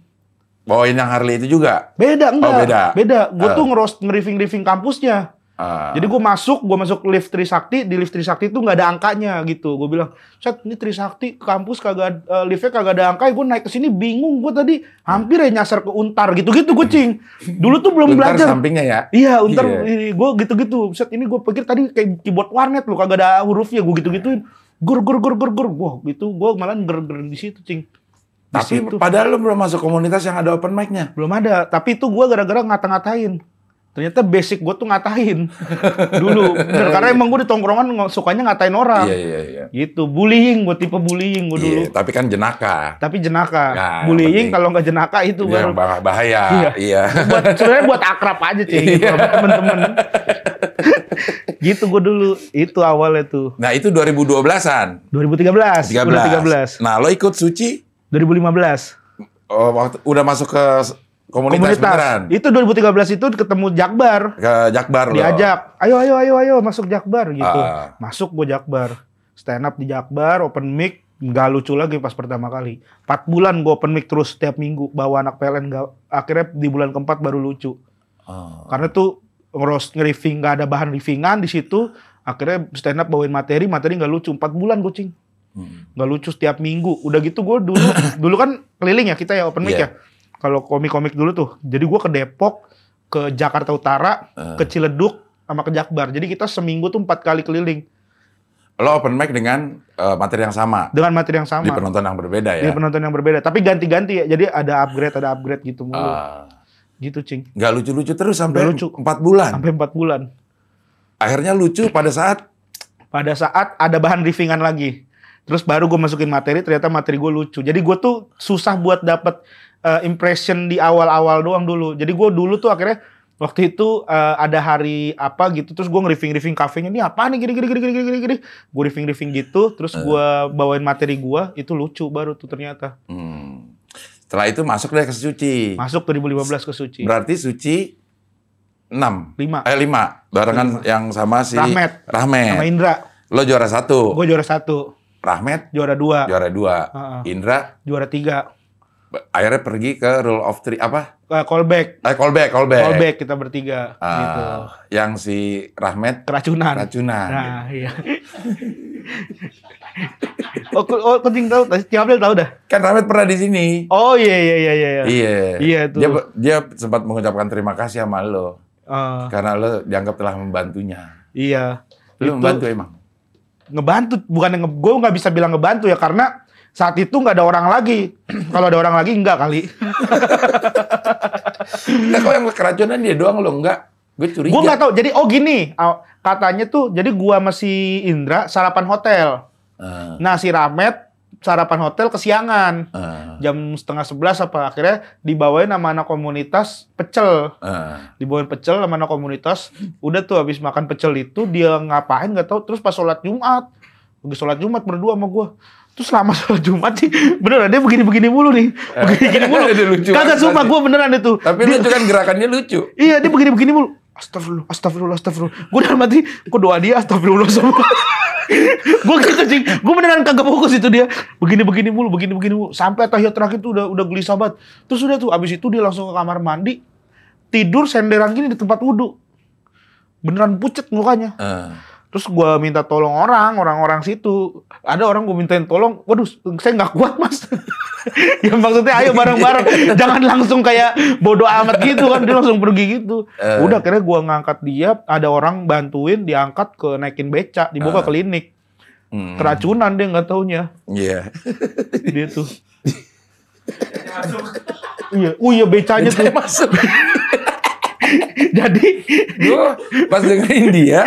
Bawain yang Harley itu juga? Beda enggak, oh, beda. beda. Gue uh. tuh ngeroast, nge-riffing-riffing kampusnya. Uh. Jadi gue masuk, gue masuk lift Trisakti, di lift Trisakti itu gak ada angkanya gitu. Gue bilang, set ini Trisakti kampus kagak, uh, liftnya kagak ada angka, gue naik ke sini bingung. Gue tadi hampir ya nyasar ke Untar gitu-gitu gue cing. Dulu tuh belum Untar belajar. Untar sampingnya ya? Iya, Untar yeah. gue gitu-gitu. Set ini gue pikir tadi kayak keyboard warnet loh, kagak ada hurufnya, gue gitu-gituin. Gur, gur, gur, gur, gur. Wah gitu, gue malah ger-ger di situ cing. Tapi disitu. Padahal lu belum masuk komunitas yang ada open mic-nya. Belum ada, tapi itu gue gara-gara ngata-ngatain. Ternyata basic gue tuh ngatain dulu. Karena emang gue di tongkrongan sukanya ngatain orang. Iya, iya, iya. Gitu, bullying, gue tipe bullying gue dulu. Iya, tapi kan jenaka. Tapi jenaka. Nah, bullying kalau nggak jenaka itu baru bahaya. Iya. iya. Buat, sebenarnya buat akrab aja cing, iya. buat temen-temen. Gitu gue dulu, itu awalnya tuh. Nah itu dua ribu dua belasan? dua ribu tiga belas. dua ribu tiga belas. Nah lo ikut Suci? dua ribu lima belas. Oh, waktu, udah masuk ke komunitas, komunitas. beneran? Itu dua ribu tiga belas itu ketemu Jakbar. Ke Jakbar loh. Diajak, ayo ayo ayo ayo masuk Jakbar gitu. Uh. Masuk gue Jakbar. Stand up di Jakbar, open mic. Gak lucu lagi pas pertama kali. empat bulan gue open mic terus setiap minggu. Bawa anak P L N. Gak, akhirnya di bulan keempat baru lucu. Uh. Karena tuh ngeroast nge-riffing, gak ada bahan riffingan di situ. Akhirnya stand up bawain materi, materi gak lucu. empat bulan kucing. Nggak lucu setiap minggu. Udah gitu gue dulu dulu kan keliling ya kita ya open mic yeah. ya. Kalau komik-komik dulu tuh. Jadi gue ke Depok, ke Jakarta Utara, uh. ke Ciledug sama ke Jakbar. Jadi kita seminggu tuh empat kali keliling. Lo open mic dengan uh, materi yang sama. Dengan materi yang sama. Di penonton yang berbeda ya. Di penonton yang berbeda, tapi ganti-ganti ya. Jadi ada upgrade, ada upgrade gitu mulu. Uh. Gitu cing. Nggak lucu-lucu terus sampai lucu. empat bulan. Sampai empat bulan. Akhirnya lucu pada saat pada saat ada bahan riffingan lagi. Terus baru gue masukin materi, ternyata materi gue lucu. Jadi gue tuh susah buat dapet uh, impression di awal-awal doang dulu. Jadi gue dulu tuh akhirnya waktu itu uh, ada hari apa gitu. Terus gue nge-riffing-riffing kafenya, ini apa nih gini-gini-gini-gini-gini. Gue riffing-riffing gitu, terus gue bawain materi gue, itu lucu baru tuh ternyata. Hmm. Setelah itu masuk deh ke Suci. Masuk dua ribu lima belas ke Suci. Berarti Suci enam? lima. Eh lima. Barengan lima. Yang sama si Rahmet. Rahmet. Sama Indra. Lo juara satu. Gue juara satu. Rahmat juara dua, juara dua, uh-uh. Indra juara tiga. Akhirnya pergi ke rule of three apa? Uh, callback. Eh, callback, callback. Callback kita bertiga. Uh, gitu. Yang si Rahmat keracunan. Keracunan. Nah gitu. Iya. oh, oh penting tahu, siapa yang tahu dah? Kan Rahmat pernah di sini. Oh iya iya iya iya. Iya. Iya tuh. Dia, dia sempat mengucapkan terima kasih sama lo, uh, karena lo dianggap telah membantunya. Iya. Lo membantu emang. Ngebantu, bukan yang gue nggak bisa bilang ngebantu ya karena saat itu nggak ada orang lagi. Kalau ada orang lagi enggak kali. Nah kok yang keracunan dia doang lo enggak? Gue curiga. Gue nggak tahu. Jadi oh gini katanya tuh. Jadi gue masih Indra sarapan hotel. Uh. Nah si Rahmat sarapan hotel kesiangan uh. jam setengah sebelas apa akhirnya dibawain sama anak komunitas pecel. Uh. Dibawain pecel sama anak komunitas. Udah tuh habis makan pecel itu dia ngapain nggak tahu. Terus pas sholat Jumat, lagi sholat Jumat berdua sama gue. Terus selama sholat Jumat sih beneran dia begini-begini mulu nih. Begini-begini mulu. Kagak sumpah gue beneran itu. Tapi dia, lucu kan gerakannya lucu. Iya dia begini-begini mulu. Astagfirullah, astagfirullah, astagfirullah. Gue dalam hati, gue doa dia astagfirullah semua. Gue gitu cing, gue beneran kagak fokus itu dia. Begini-begini mulu, begini-begini mulu. Sampai tahiyat terakhir tuh udah udah gelisah banget. Terus udah tuh, abis itu dia langsung ke kamar mandi. Tidur senderan gini di tempat wudhu. Beneran pucet mukanya. Uh. Terus gue minta tolong orang, orang-orang situ. Ada orang gue mintain tolong, waduh saya gak kuat mas. Ya maksudnya ayo bareng-bareng. Jangan langsung kayak bodoh amat gitu kan. Dia langsung pergi gitu. Uh. Udah akhirnya gue ngangkat dia, ada orang bantuin diangkat ke naikin beca. Dibawa uh. ke klinik. Hmm. Keracunan dia gak taunya. Iya. Yeah. Dia tuh. Iya, oh iya becanya tuh. Masuk. Jadi gue pas dengerin dia,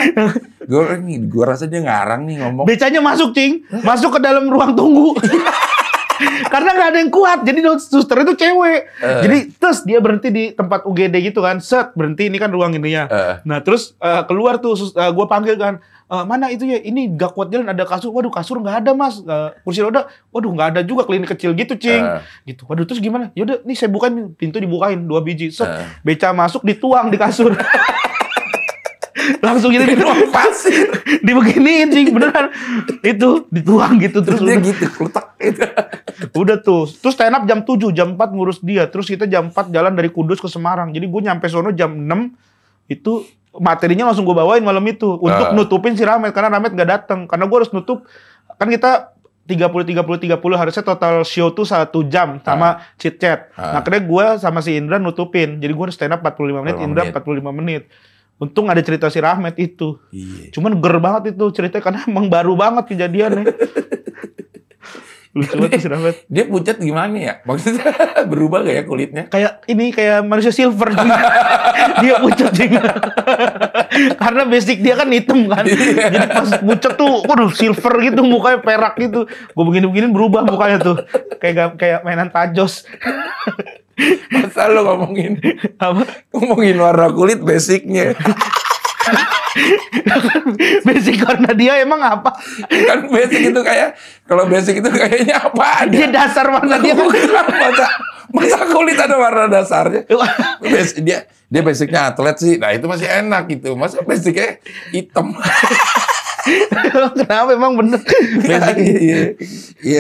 gue nih gue rasa dia ngarang nih ngomong. Becanya masuk cing, masuk ke dalam ruang tunggu. Karena nggak ada yang kuat, jadi suster itu cewek. Uh. Jadi terus dia berhenti di tempat U G D gitu kan, set berhenti ini kan ruang ininya. Uh. Nah terus uh, keluar tuh, uh, gue panggil kan, uh, mana itu ya? Ini gak kuat jalan ada kasur, waduh kasur nggak ada mas, uh, kursi roda, waduh nggak ada juga klinik kecil gitu cing, uh. gitu. Waduh terus gimana? Yaudah, nih saya bukain pintu dibukain dua biji, set uh. beca masuk dituang di kasur. Langsung gitu gitu pasir dibeginiin sih beneran itu dituang gitu terus udah gitu letak itu udah tuh terus stand up jam tujuh jam empat ngurus dia terus kita jam empat jalan dari Kudus ke Semarang jadi gue nyampe sono jam enam itu materinya langsung gue bawain malam itu untuk uh. nutupin si Rahmet karena Rahmet nggak datang karena gue harus nutup kan kita tiga puluh tiga puluh tiga puluh harusnya total show tuh satu jam sama ah. chit chat ah. nah akhirnya gue sama si Indra nutupin jadi gue harus stand up empat puluh lima menit Indra empat puluh lima menit untung ada cerita si Rahmat itu. Iya. Cuman ger banget itu ceritanya karena emang baru banget kejadiannya. Lucu banget si Rahmat. Dia pucat gimana ya? Maksudnya berubah gak ya kulitnya? Kayak ini kayak manusia silver. Dia pucat juga. Karena basic dia kan hitam kan. Jadi pas pucat tuh waduh silver gitu mukanya perak gitu. Gue begini-begini berubah mukanya tuh. Kayak kayak mainan tajos. Masa lo ngomongin apa? Ngomongin warna kulit basicnya. Basic warna dia emang apa? Kan basic itu kayak kalau basic itu kayaknya apa? Dia dasar warna dia kan? masa, masa kulit ada warna dasarnya? Basic, dia dia basicnya atlet sih. Nah itu masih enak gitu. Masa basicnya hitam? Kenapa emang bener? Iya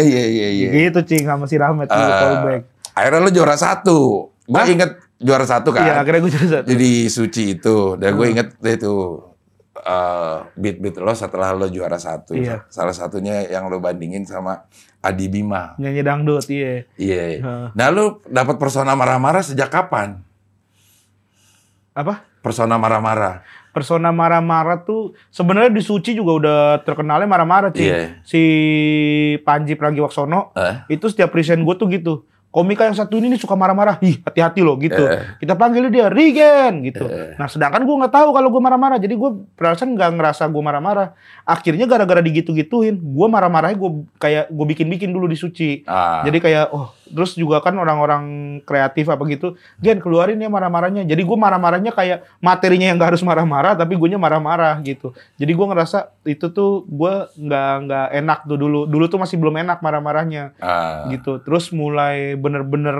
iya iya iya. Gitu cing sama si Rahmat uh, callback. Akhirnya lo juara satu. Gue inget juara satu kan. Iya, akhirnya gue juara satu. Jadi Suci itu. Dan gue inget itu uh, beat-beat lo setelah lo juara satu. Iya. Salah satunya yang lo bandingin sama Adi Bima. Nyanyi dangdut, iya. Iya. Uh. Nah lo dapat persona marah-marah sejak kapan? Apa? Persona marah-marah. Persona marah-marah tuh sebenarnya di Suci juga udah terkenalnya marah-marah sih. Yeah. Si Pandji Pragiwaksono uh. itu setiap present gue tuh gitu. Komika yang satu ini nih suka marah-marah, ih hati-hati loh gitu. Uh. Kita panggil dia Rigen gitu. Uh. Nah sedangkan gue nggak tahu kalau gue marah-marah, jadi gue perasaan nggak ngerasa gue marah-marah. Akhirnya gara-gara digitu-gituin, gue marah-marahnya gue kayak gue bikin-bikin dulu di Suci. Uh. Jadi kayak oh terus juga kan orang-orang kreatif apa gitu, Gen keluarin ya marah-marahnya. Jadi gue marah-marahnya kayak materinya yang nggak harus marah-marah, tapi gue nya marah-marah gitu. Jadi gue ngerasa itu tuh gue nggak nggak enak tuh dulu. Dulu tuh masih belum enak marah-marahnya uh. gitu. Terus mulai bener-bener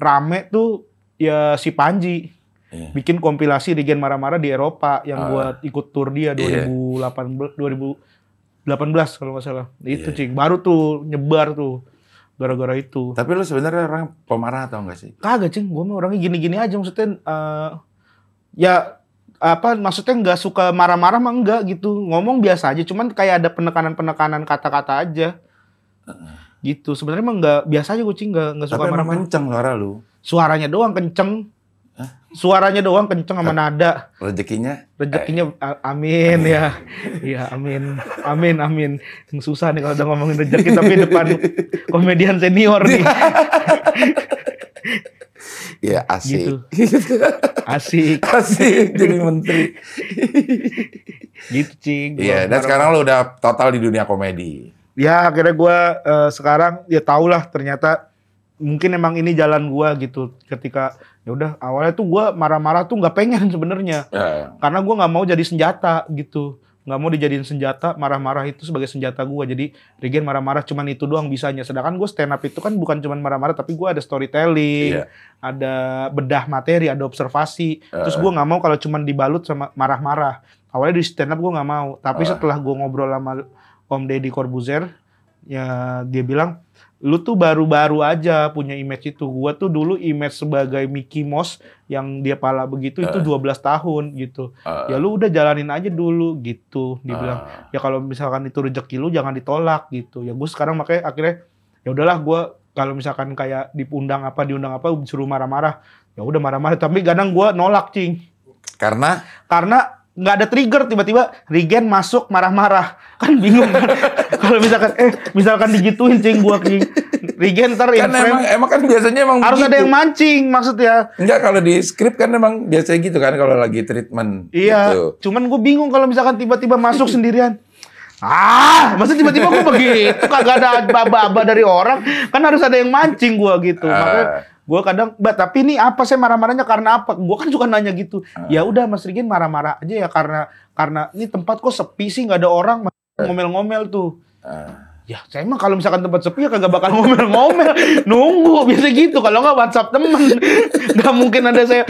rame tuh ya si Pandji yeah. bikin kompilasi Rigen marah-marah di Eropa yang uh, buat ikut tour dia dua ribu delapan belas kalau nggak salah itu yeah. cing baru tuh nyebar tuh gara-gara itu. Tapi lu sebenarnya orang pemarah atau enggak sih? Kagak cing, gua mah orangnya gini-gini aja maksudnya uh, ya apa maksudnya nggak suka marah-marah mah enggak gitu ngomong biasa aja cuman kayak ada penekanan-penekanan kata-kata aja. Uh. Gitu sebenarnya emang nggak biasa aja kucing nggak nggak suka marah-marah. Tapi emang kenceng suara lu. Suaranya doang kenceng. Hah? Suaranya doang kenceng sama nada. Rezekinya? Rezekinya eh. amin ya. Iya amin amin amin. Susah nih kalau udah ngomongin rezeki tapi depan komedian senior nih. Ya asik. Gitu. Asik. Asik jadi menteri. Gitu cing. Iya dan marah-marah. Sekarang lu udah total di dunia komedi. Ya akhirnya gue uh, sekarang ya tau lah ternyata mungkin emang ini jalan gue gitu ketika ya udah awalnya tuh gue marah-marah tuh nggak pengen sebenarnya yeah. karena gue nggak mau jadi senjata gitu nggak mau dijadiin senjata, marah-marah itu sebagai senjata gue. Jadi Rigen marah-marah cuman itu doang bisanya. Sedangkan gue stand up itu kan bukan cuman marah-marah, tapi gue ada storytelling, yeah. ada bedah materi, ada observasi. Uh. Terus gue nggak mau kalau cuman dibalut sama marah-marah. Awalnya di stand up gue nggak mau, tapi uh. setelah gue ngobrol sama Om Deddy Corbuzier, ya dia bilang, lu tuh baru-baru aja punya image itu. Gua tuh dulu image sebagai Mickey Mouse yang dia pala begitu uh. itu dua belas tahun gitu. Uh. Ya lu udah jalanin aja dulu gitu. Dibilang uh. ya kalau misalkan itu rezeki lu jangan ditolak gitu. Ya gue sekarang makanya akhirnya ya udahlah gue kalau misalkan kayak diundang apa diundang apa disuruh marah-marah, ya udah marah-marah. Tapi kadang gue nolak cing. Karena? Karena nggak ada trigger, tiba-tiba Rigen masuk marah-marah. Kan bingung kan. Kalau misalkan eh misalkan digituin cing gua cing. Rigen ntar kan emang, emang kan biasanya emang harus begitu. Ada yang mancing maksudnya. Enggak, kalau di skrip kan emang biasanya gitu kan kalau lagi treatment. Iya. Gitu. Cuman gua bingung kalau misalkan tiba-tiba masuk sendirian. Ah, maksudnya tiba-tiba gua begitu kagak ada aba-aba dari orang, kan harus ada yang mancing gua gitu. Makanya gue kadang, bah, tapi ini apa saya marah-marahnya karena apa? Gue kan suka nanya gitu. Uh. Ya udah Mas Rigen marah-marah aja ya karena karena ini tempat kok sepi sih nggak ada orang mas, uh. ngomel-ngomel tuh. Uh. Ya saya emang kalau misalkan tempat sepi ya kagak bakal ngomel-ngomel. Nunggu biasa gitu. Kalau nggak WhatsApp temen, nggak mungkin ada saya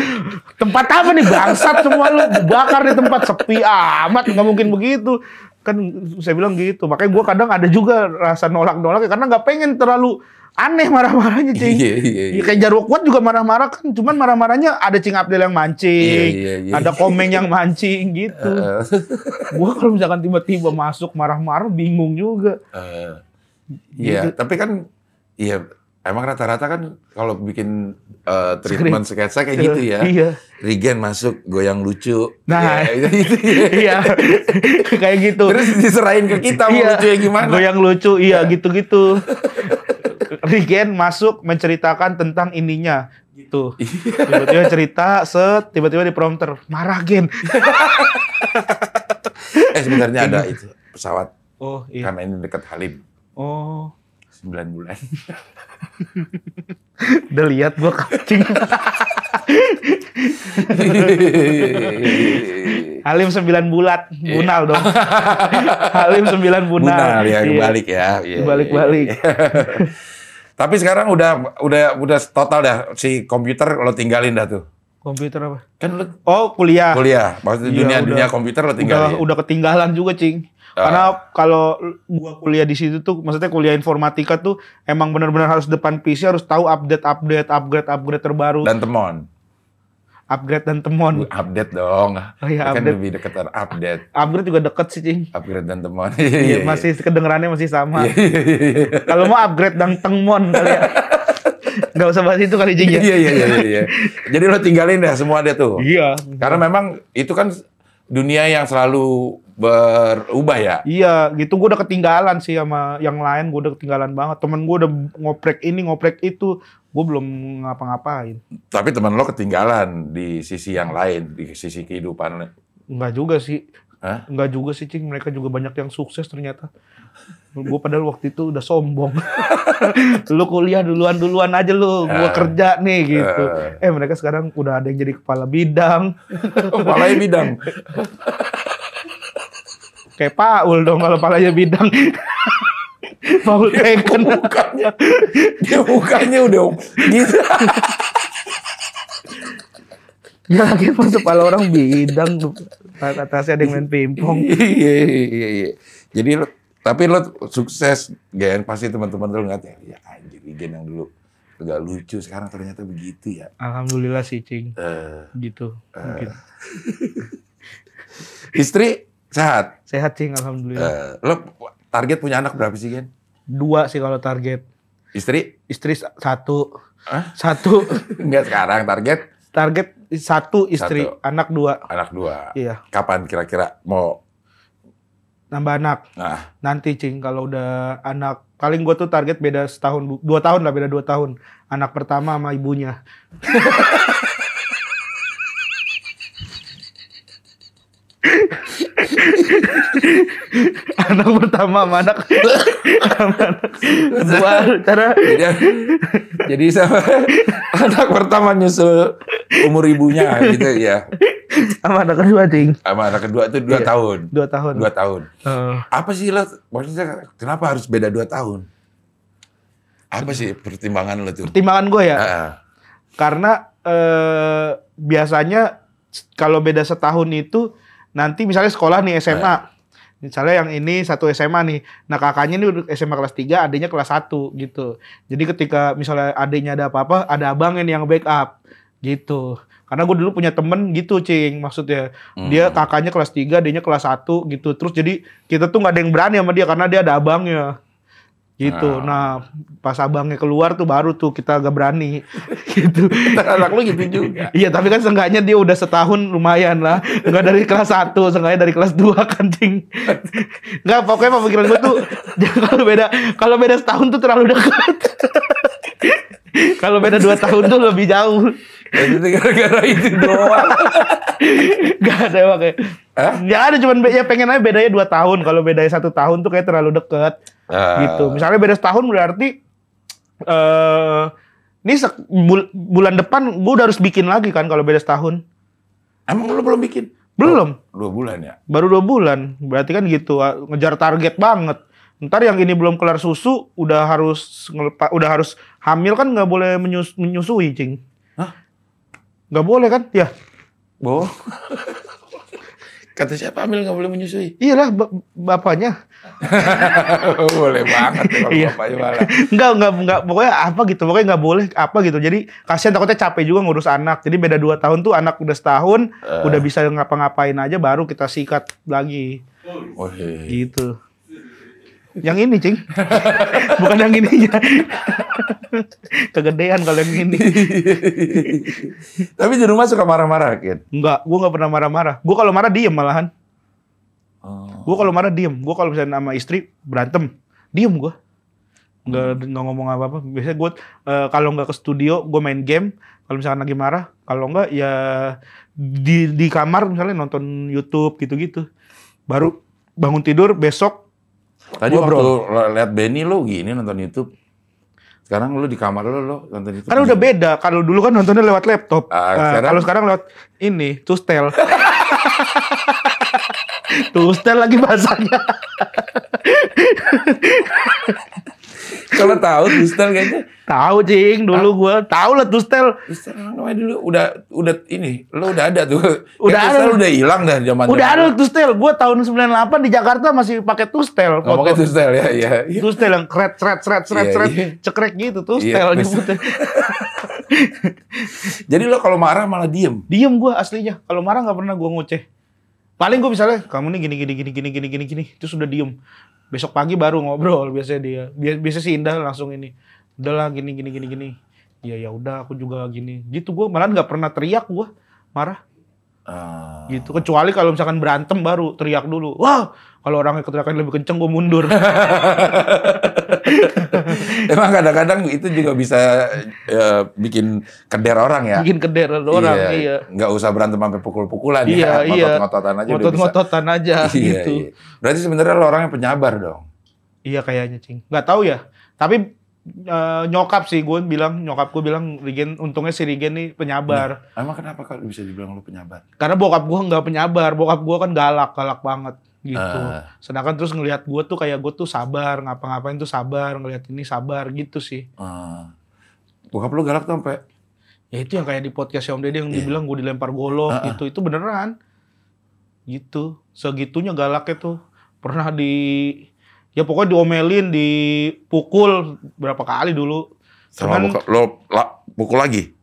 tempat apa nih bangsat semua lu bakar di tempat sepi amat nggak mungkin begitu. Kan saya bilang gitu. Makanya gue kadang ada juga rasa nolak-nolak karena nggak pengen terlalu aneh marah-marahnya cing, yeah, yeah, yeah. kayak Jarwo Kuat juga marah-marah kan, cuman marah-marahnya ada Cing Abdel yang mancing, yeah, yeah, yeah. ada Komeng yang mancing gitu. Uh. Gua kalau misalkan tiba-tiba masuk marah-marah bingung juga. Uh. Iya, yeah, tapi kan, iya emang rata-rata kan kalau bikin uh, treatment sketsa kayak gitu ya, iya. Rigen masuk goyang lucu, nah ya, gitu, iya kayak gitu. Terus diserahin ke kita mau iya. lucunya gimana? Goyang lucu, iya gitu-gitu. Rigen masuk menceritakan tentang ininya gitu. Tiba-tiba cerita set, tiba-tiba di prompter marah Gen. eh sebenarnya ada itu pesawat. Oh iya. Karena ini dekat Halim. Oh. sembilan bulan. Udah lihat gua kacing. Halim sembilan bulat, bunal dong. Halim sembilan bunal. Bunal ya, balik ya. Balik-balik. Tapi sekarang udah udah udah total dah si komputer lo tinggalin dah tuh. Komputer apa? Kan lo oh kuliah. Kuliah. Maksudnya dunia ya, dunia komputer lo tinggalin. Udah, udah ketinggalan juga, Cing. Uh. Karena kalau gua kuliah di situ tuh maksudnya kuliah informatika tuh emang benar-benar harus depan P C, harus tahu update-update, upgrade-upgrade terbaru. Dan temon. Upgrade dan temon. Update dong. Oh iya, kan update. Lebih deketan update. Upgrade juga deket sih, Cing. Upgrade dan temon. Iya, masih kedengerannya masih sama. Kalau mau upgrade dan temon kali ya. Enggak usah bahas itu kali, Cing ya. Iya, iya, iya. Jadi lo tinggalin dah semua dia tuh. Iya. Karena memang itu kan dunia yang selalu berubah ya. Iya, gitu gue udah ketinggalan sih sama yang lain, gue udah ketinggalan banget. Temen gue udah ngoprek ini, ngoprek itu. Gue belum ngapa-ngapain. Tapi teman lo ketinggalan di sisi yang lain, di sisi kehidupan. Enggak juga sih. Hah? Enggak juga sih, Cing. Mereka juga banyak yang sukses ternyata. Gue padahal waktu itu udah sombong. Lu kuliah duluan-duluan aja lu. Gue kerja nih gitu. Eh mereka sekarang udah ada yang jadi kepala bidang. Kepalanya bidang. Kayak Paul dong kalau kepalanya bidang. Paul Teken mukanya. Dia mukanya udah gitu. Dia lagi masuk kepala orang bidang. Atasnya ada yang main pimpong. Iya iya iya. Jadi lo, tapi lo sukses, Gen, pasti teman-teman lo ngeliat ya anjir Gen yang dulu agak lucu sekarang ternyata begitu ya. Alhamdulillah sih Cing. Uh, gitu. Uh, gitu. Istri sehat? Sehat Cing, alhamdulillah. Uh, lo target punya anak berapa sih Gen? Dua sih kalau target. Istri? Istri satu. Huh? Satu. Enggak sekarang target? Target satu istri, satu. Anak dua. Anak dua. Iya. Kapan kira-kira mau nambah anak? Nah. Nanti Cing kalau udah anak, paling gue tuh target beda setahun, dua tahun lah beda dua tahun. Anak pertama sama ibunya. Anak pertama sama anak kedua cara jadi, jadi sama anak pertama nyusul umur ibunya gitu ya Sama anak kedua ding. Sama anak kedua itu dua iya. tahun. Dua tahun. Dua tahun. Uh. Apa sih lo? Maksudnya kenapa harus beda dua tahun? Apa sih pertimbangan lo tuh? Pertimbangan gue ya. Uh-uh. Karena uh, biasanya kalau beda setahun itu nanti misalnya sekolah nih S M A. Uh. Misalnya yang ini satu S M A nih. Nah kakaknya ini S M A kelas tiga, adiknya kelas satu gitu. Jadi ketika misalnya adiknya ada apa-apa, ada abangnya nih yang backup gitu. Karena gue dulu punya temen gitu Cing, maksudnya. Dia kakaknya kelas tiga, adiknya kelas satu gitu. Terus jadi kita tuh gak ada yang berani sama dia karena dia ada abangnya. Gitu, nah pas abangnya keluar tuh baru tuh kita gak berani gitu. Anak lu gitu juga. Iya tapi kan seenggaknya dia udah setahun lumayan lah. Gak dari kelas satu, seenggaknya dari kelas dua kan Cing. Gak, pokoknya pemikiran gue tuh kalau beda kalau beda setahun tuh terlalu dekat. Kalau beda dua tahun tuh lebih jauh. Jadi gara-gara itu doang. Gak ada makanya. Hah? Gak ada, cuman ya pengen aja bedanya dua tahun. Kalau bedanya satu tahun tuh kayak terlalu deket. Uh. Gitu. Misalnya beda setahun berarti uh, ini se- bul- bulan depan gue udah harus bikin lagi kan kalau beda setahun. Emang lu belum bikin? Belum. Dua bulan ya? Baru dua bulan. Berarti kan gitu, ngejar target banget. Ntar yang ini belum kelar susu udah harus ngelepa, udah harus hamil kan nggak boleh menyus- menyusui Cing. Hah? Nggak boleh kan? Ya. Boh. Kata siapa hamil nggak boleh menyusui? Iyalah b- bapaknya. Boleh banget ya, kalau iya. Bapaknya malah. Enggak, enggak, enggak. Pokoknya apa gitu. Pokoknya nggak boleh apa gitu. Jadi kasihan takutnya capek juga ngurus anak. Jadi beda dua tahun tuh anak udah setahun, uh. udah bisa ngapa-ngapain aja baru kita sikat lagi. Oh, hey. Gitu. Yang ini Cing. Bukan yang ininya. Kegedean kalau yang ini. Tapi di rumah suka marah-marah Ken? Enggak, gue gak pernah marah-marah. Gue kalau marah diem malahan. Oh. Gue kalau marah diem. Gue kalau misalnya sama istri berantem, diem gue. Gak, hmm. gak ngomong apa-apa. Biasanya gue uh, kalau gak ke studio, gue main game. Kalau misalkan lagi marah, kalau enggak ya di, di kamar misalnya nonton YouTube gitu-gitu. Baru bangun tidur besok. Tadi gua waktu bro. Lihat Benny lo gini nonton YouTube. Sekarang lo di kamar lo lo nonton YouTube. Karena udah beda. Kalau dulu kan nontonnya lewat laptop. Ah, nah, sekarang... Kalau sekarang lewat ini, Tustel. Tustel lagi bahasanya. Kalau tahu Tustel kayaknya. Tahu Cing, dulu ah. gua tahu lah Tustel. Tustel namanya dulu udah udah ini, lo udah ada tuh. Udah ya, ada. Tustel udah hilang dah zaman. Udah ada Tustel. Gua tahun sembilan puluh delapan di Jakarta masih pakai Tustel. Enggak pakai Tustel ya, iya. Tustel yang kret kret kret kret kret cekrek gitu Tustel nyebutnya. Jadi lo kalau marah malah diem. Diem gua aslinya. Kalau marah enggak pernah gua ngoceh. Paling gua misalnya kamu nih gini gini gini gini gini gini gini terus udah diem. Besok pagi baru ngobrol biasanya dia. Biasanya si Indah langsung ini. Udahlah gini gini gini gini. Ya ya udah aku juga gini. Gitu gue malah enggak pernah teriak gue marah. Uh. Gitu kecuali kalau misalkan berantem baru teriak dulu. Wah, kalau orangnya keteriakan lebih kenceng gue mundur. Emang kadang-kadang itu juga bisa ya, bikin keder orang ya. Bikin keder orang iya. iya. Enggak usah berantem sampai pukul-pukulan iya, ya. Iya. Ngotot-ngototan aja Ngotot-ngototan udah ngototan aja iya, gitu. Iya. Berarti sebenarnya lo orangnya penyabar dong. Iya kayaknya Cing. Enggak tahu ya. Tapi Uh, nyokap sih gue bilang nyokap gue bilang Rigen untungnya si Rigen nih penyabar. Nah, emang kenapa kalau bisa dibilang lu penyabar? Karena bokap gue nggak penyabar, bokap gue kan galak galak banget gitu. Uh. Sedangkan terus ngelihat gue tuh kayak gue tuh sabar ngapa-ngapain tuh sabar ngelihat ini sabar gitu sih. Uh. Bokap lu galak tuh sampai? Ya itu yang kayak di podcast Om Deddy yang yeah. dibilang gue dilempar golok uh-uh. gitu itu beneran gitu segitunya galaknya tuh pernah di ya pokoknya diomelin, dipukul berapa kali dulu. Sama Cuman, buka, lo la, pukul lagi?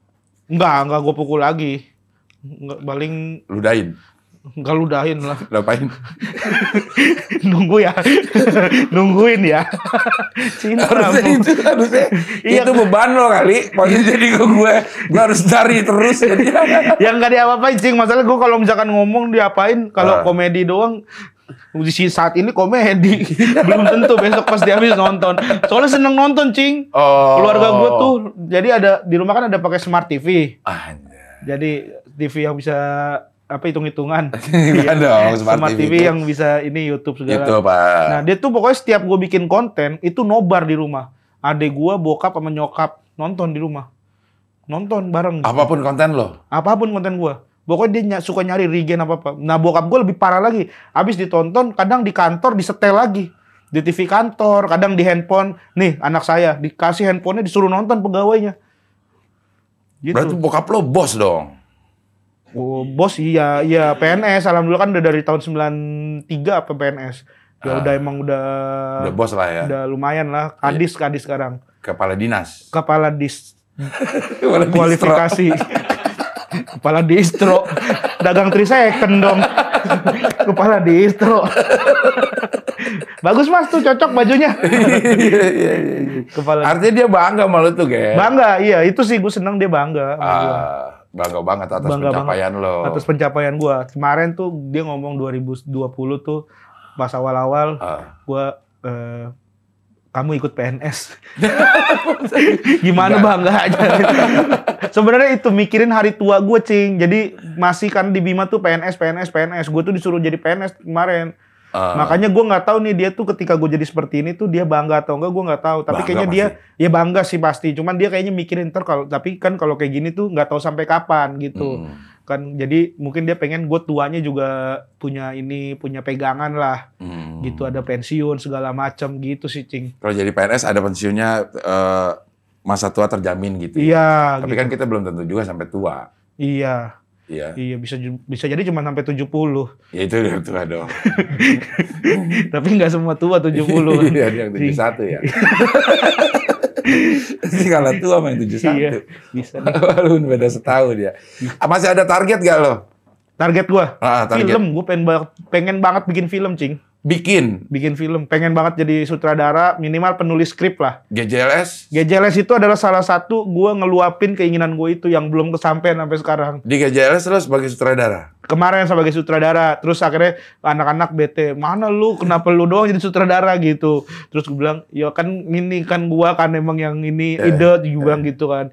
Enggak, enggak gue pukul lagi. Enggak, paling... Ludahin? Enggak ludahin lah. Ngapain? Nunggu ya. Nungguin ya. Cinta harusnya bu. itu, harusnya iya, itu beban lo kali. Maksudnya jadi gue, gue harus cari terus. Jadi, yang gak diapa-apain, Cing. Masalah gue kalau misalkan ngomong diapain, kalau uh. komedi doang... Musisi saat ini komedi. Belum tentu besok pas dia habis nonton. Soalnya seneng nonton, Cing. Oh. Keluarga gue tuh. Jadi ada di rumah kan ada pakai smart T V. Ah, ya. Jadi T V yang bisa apa hitung-hitungan. Iya dong, smart, smart T V, T V yang bisa ini YouTube segala. YouTube, Pak. Nah, dia tuh pokoknya setiap gue bikin konten itu nobar di rumah. Adek gue, bokap sama nyokap nonton di rumah. Nonton bareng. Apapun konten lo. Apapun konten gue. Pokoknya dia suka nyari Rigen apa-apa. Nah bokap gue lebih parah lagi. Abis ditonton, kadang di kantor disetel lagi. Di T V kantor, kadang di handphone. Nih anak saya, dikasih handphonenya disuruh nonton pegawainya. Gitu. Berarti bokap lo bos dong? Oh, bos iya, iya P N S. Alhamdulillah kan udah dari tahun sembilan tiga apa P N S. Ya ah, udah emang udah... Udah bos lah ya? Udah lumayan lah. Kadis, iya. Kadis sekarang. Kepala dinas? Kepala dis. Kepala kualifikasi. Kepala distro, dagang Trisakti dong. Kepala distro. Bagus mas tuh cocok bajunya. Kepala. Artinya dia bangga malu tuh Ge. Bangga, iya itu sih gue seneng dia bangga. Uh, bangga banget atas bangga pencapaian banget. Lo. Atas pencapaian gue. Kemarin tuh dia ngomong dua ribu dua puluh tuh pas awal-awal uh. gue. Uh, Kamu ikut P N S. Gimana bangga aja. Sebenarnya itu mikirin hari tua gue, Cing. Jadi masih kan di Bima tuh P N S, P N S, P N S. Gue tuh disuruh jadi P N S kemarin. Uh. Makanya gue nggak tahu nih dia tuh ketika gue jadi seperti ini tuh dia bangga atau enggak gue nggak tahu. Tapi bangga kayaknya pasti. Dia ya bangga sih pasti. Cuman dia kayaknya mikirin ntar kalau tapi kan kalau kayak gini tuh nggak tahu sampai kapan gitu. Hmm. Kan jadi mungkin dia pengen gue tuanya juga punya ini punya pegangan lah hmm. gitu ada pensiun segala macam gitu sih Cing. Kalau jadi P N S ada pensiunnya uh, masa tua terjamin gitu. Iya. Tapi gitu. Kan kita belum tentu juga sampai tua. Iya. Iya. Iya bisa bisa jadi cuma sampai tujuh puluh. Ya itu udah tua dong. Tapi nggak semua tua tujuh puluh. Iya yang tujuh puluh satu ya. Sih kalah tua main tujuh puluh satu. Iya, bisa. Walaupun beda setahun ya. Masih ada target gak lo? Target gua? Ah, target. Film, gua pengen, ba- pengen banget bikin film, Cing. Bikin? Bikin film. Pengen banget jadi sutradara, minimal penulis skrip lah. G J L S? G J L S itu adalah salah satu gua ngeluapin keinginan gua itu yang belum kesampaian sampai sekarang. Di G J L S lo sebagai sutradara? Kemarin sebagai sutradara. Terus akhirnya anak-anak bete. Mana lu? Kenapa lu doang jadi sutradara gitu? Terus gua bilang, ya kan ini kan gua kan emang yang ini eh, ide juga eh. gitu kan.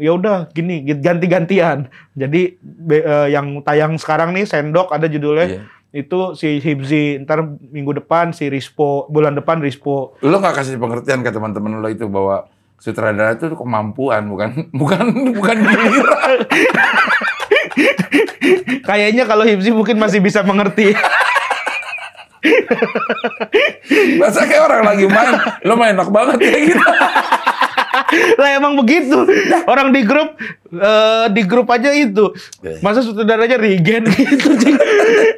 Ya udah gini ganti-gantian. Jadi be, uh, yang tayang sekarang nih Sendok ada judulnya. Yeah. Itu si Hibzi, ntar minggu depan si Rispo, bulan depan Rispo. Lo gak kasih pengertian ke teman-teman lo itu bahwa sutradara itu kemampuan, bukan bukan bukan giliran. Kayaknya kalau Hibzi mungkin masih bisa mengerti. Masa kayak orang lagi main, lo main enak banget kayak gitu. Lah emang begitu. Orang di grup uh, di grup aja itu. Masa saudaranya Rigen gitu.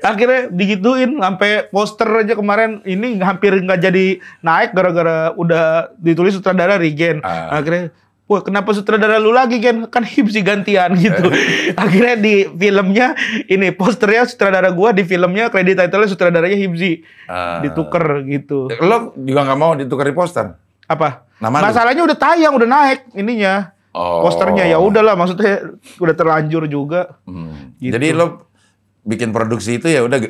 Akhirnya digituin sampai poster aja kemarin ini hampir enggak jadi naik gara-gara udah ditulis sutradara Rigen. Uh. Akhirnya, wah kenapa sutradara lu lagi Gen? Kan Hibzi gantian gitu. Akhirnya di filmnya ini posternya sutradara gua, di filmnya kredit title-nya sutradaranya Hibzi. Uh. Dituker gitu. Lo juga enggak mau ditukar di poster? Apa? Nama masalahnya lu? Udah tayang, udah naik ininya. Oh. Posternya ya udahlah maksudnya udah terlanjur juga. Hmm. Gitu. Jadi lo bikin produksi itu ya udah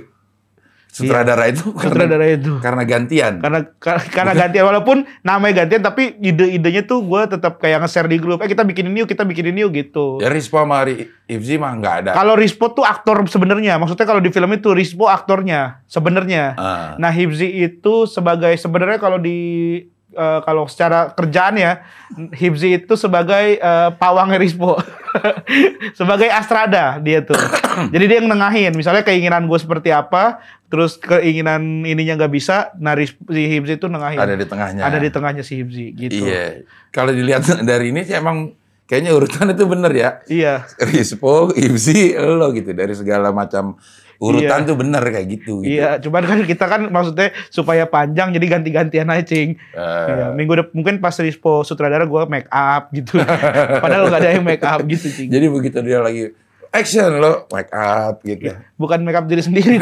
sutradara iya. itu sutradara karena, itu karena gantian. Karena karena, karena gantian walaupun namanya gantian tapi ide-idenya tuh gue tetap kayak nge-share di grup. Eh kita bikin ini yuk, kita bikin ini yuk gitu. Ya Rispo sama Hibzi mah enggak ada. Kalau Rispo tuh aktor sebenarnya. Maksudnya kalau di film itu Rispo aktornya sebenarnya. Uh. Nah Hibzi itu sebagai sebenarnya kalau di Uh, kalau secara kerjaan ya Hibzi itu sebagai uh, pawang Rispo. Sebagai astrada dia tuh. Jadi dia yang nengahin. Misalnya keinginan gue seperti apa, terus keinginan ininya gak bisa, nah Rispo, si Hibzi itu nengahin. Ada di tengahnya. Ada di tengahnya si Hibzi gitu. Iya. Kalau dilihat dari ini sih emang kayaknya urutan itu bener ya. Iya. Rispo, Hibzi, lo gitu. Dari segala macam urutan iya. tuh bener kayak gitu, gitu. Iya, cuman kan kita kan maksudnya supaya panjang jadi ganti-gantian aja, Cing. Uh. Iya, minggu depan mungkin pas Rispo sutradara gue make up gitu. Padahal gak ada yang make up gitu, Cing. Jadi begitu dia lagi action lo make up gitu. Iya. Bukan make up diri sendiri.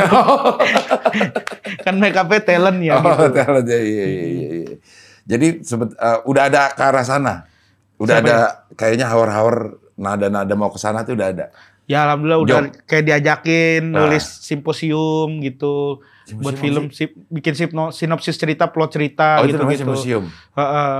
Kan make up-nya talent ya. Oh, gitu. Talent ya. Iya, iya, iya. Jadi sebet, uh, udah ada ke arah sana. Udah siapa ada ya? Kayaknya hawar-hawar nada-nada mau ke sana tuh udah ada. Ya alhamdulillah udah Jok. Kayak diajakin nah. nulis simposium gitu simposium buat film sih? Bikin sinopsis cerita plot cerita oh, gitu gitu. Simposium. Uh, uh,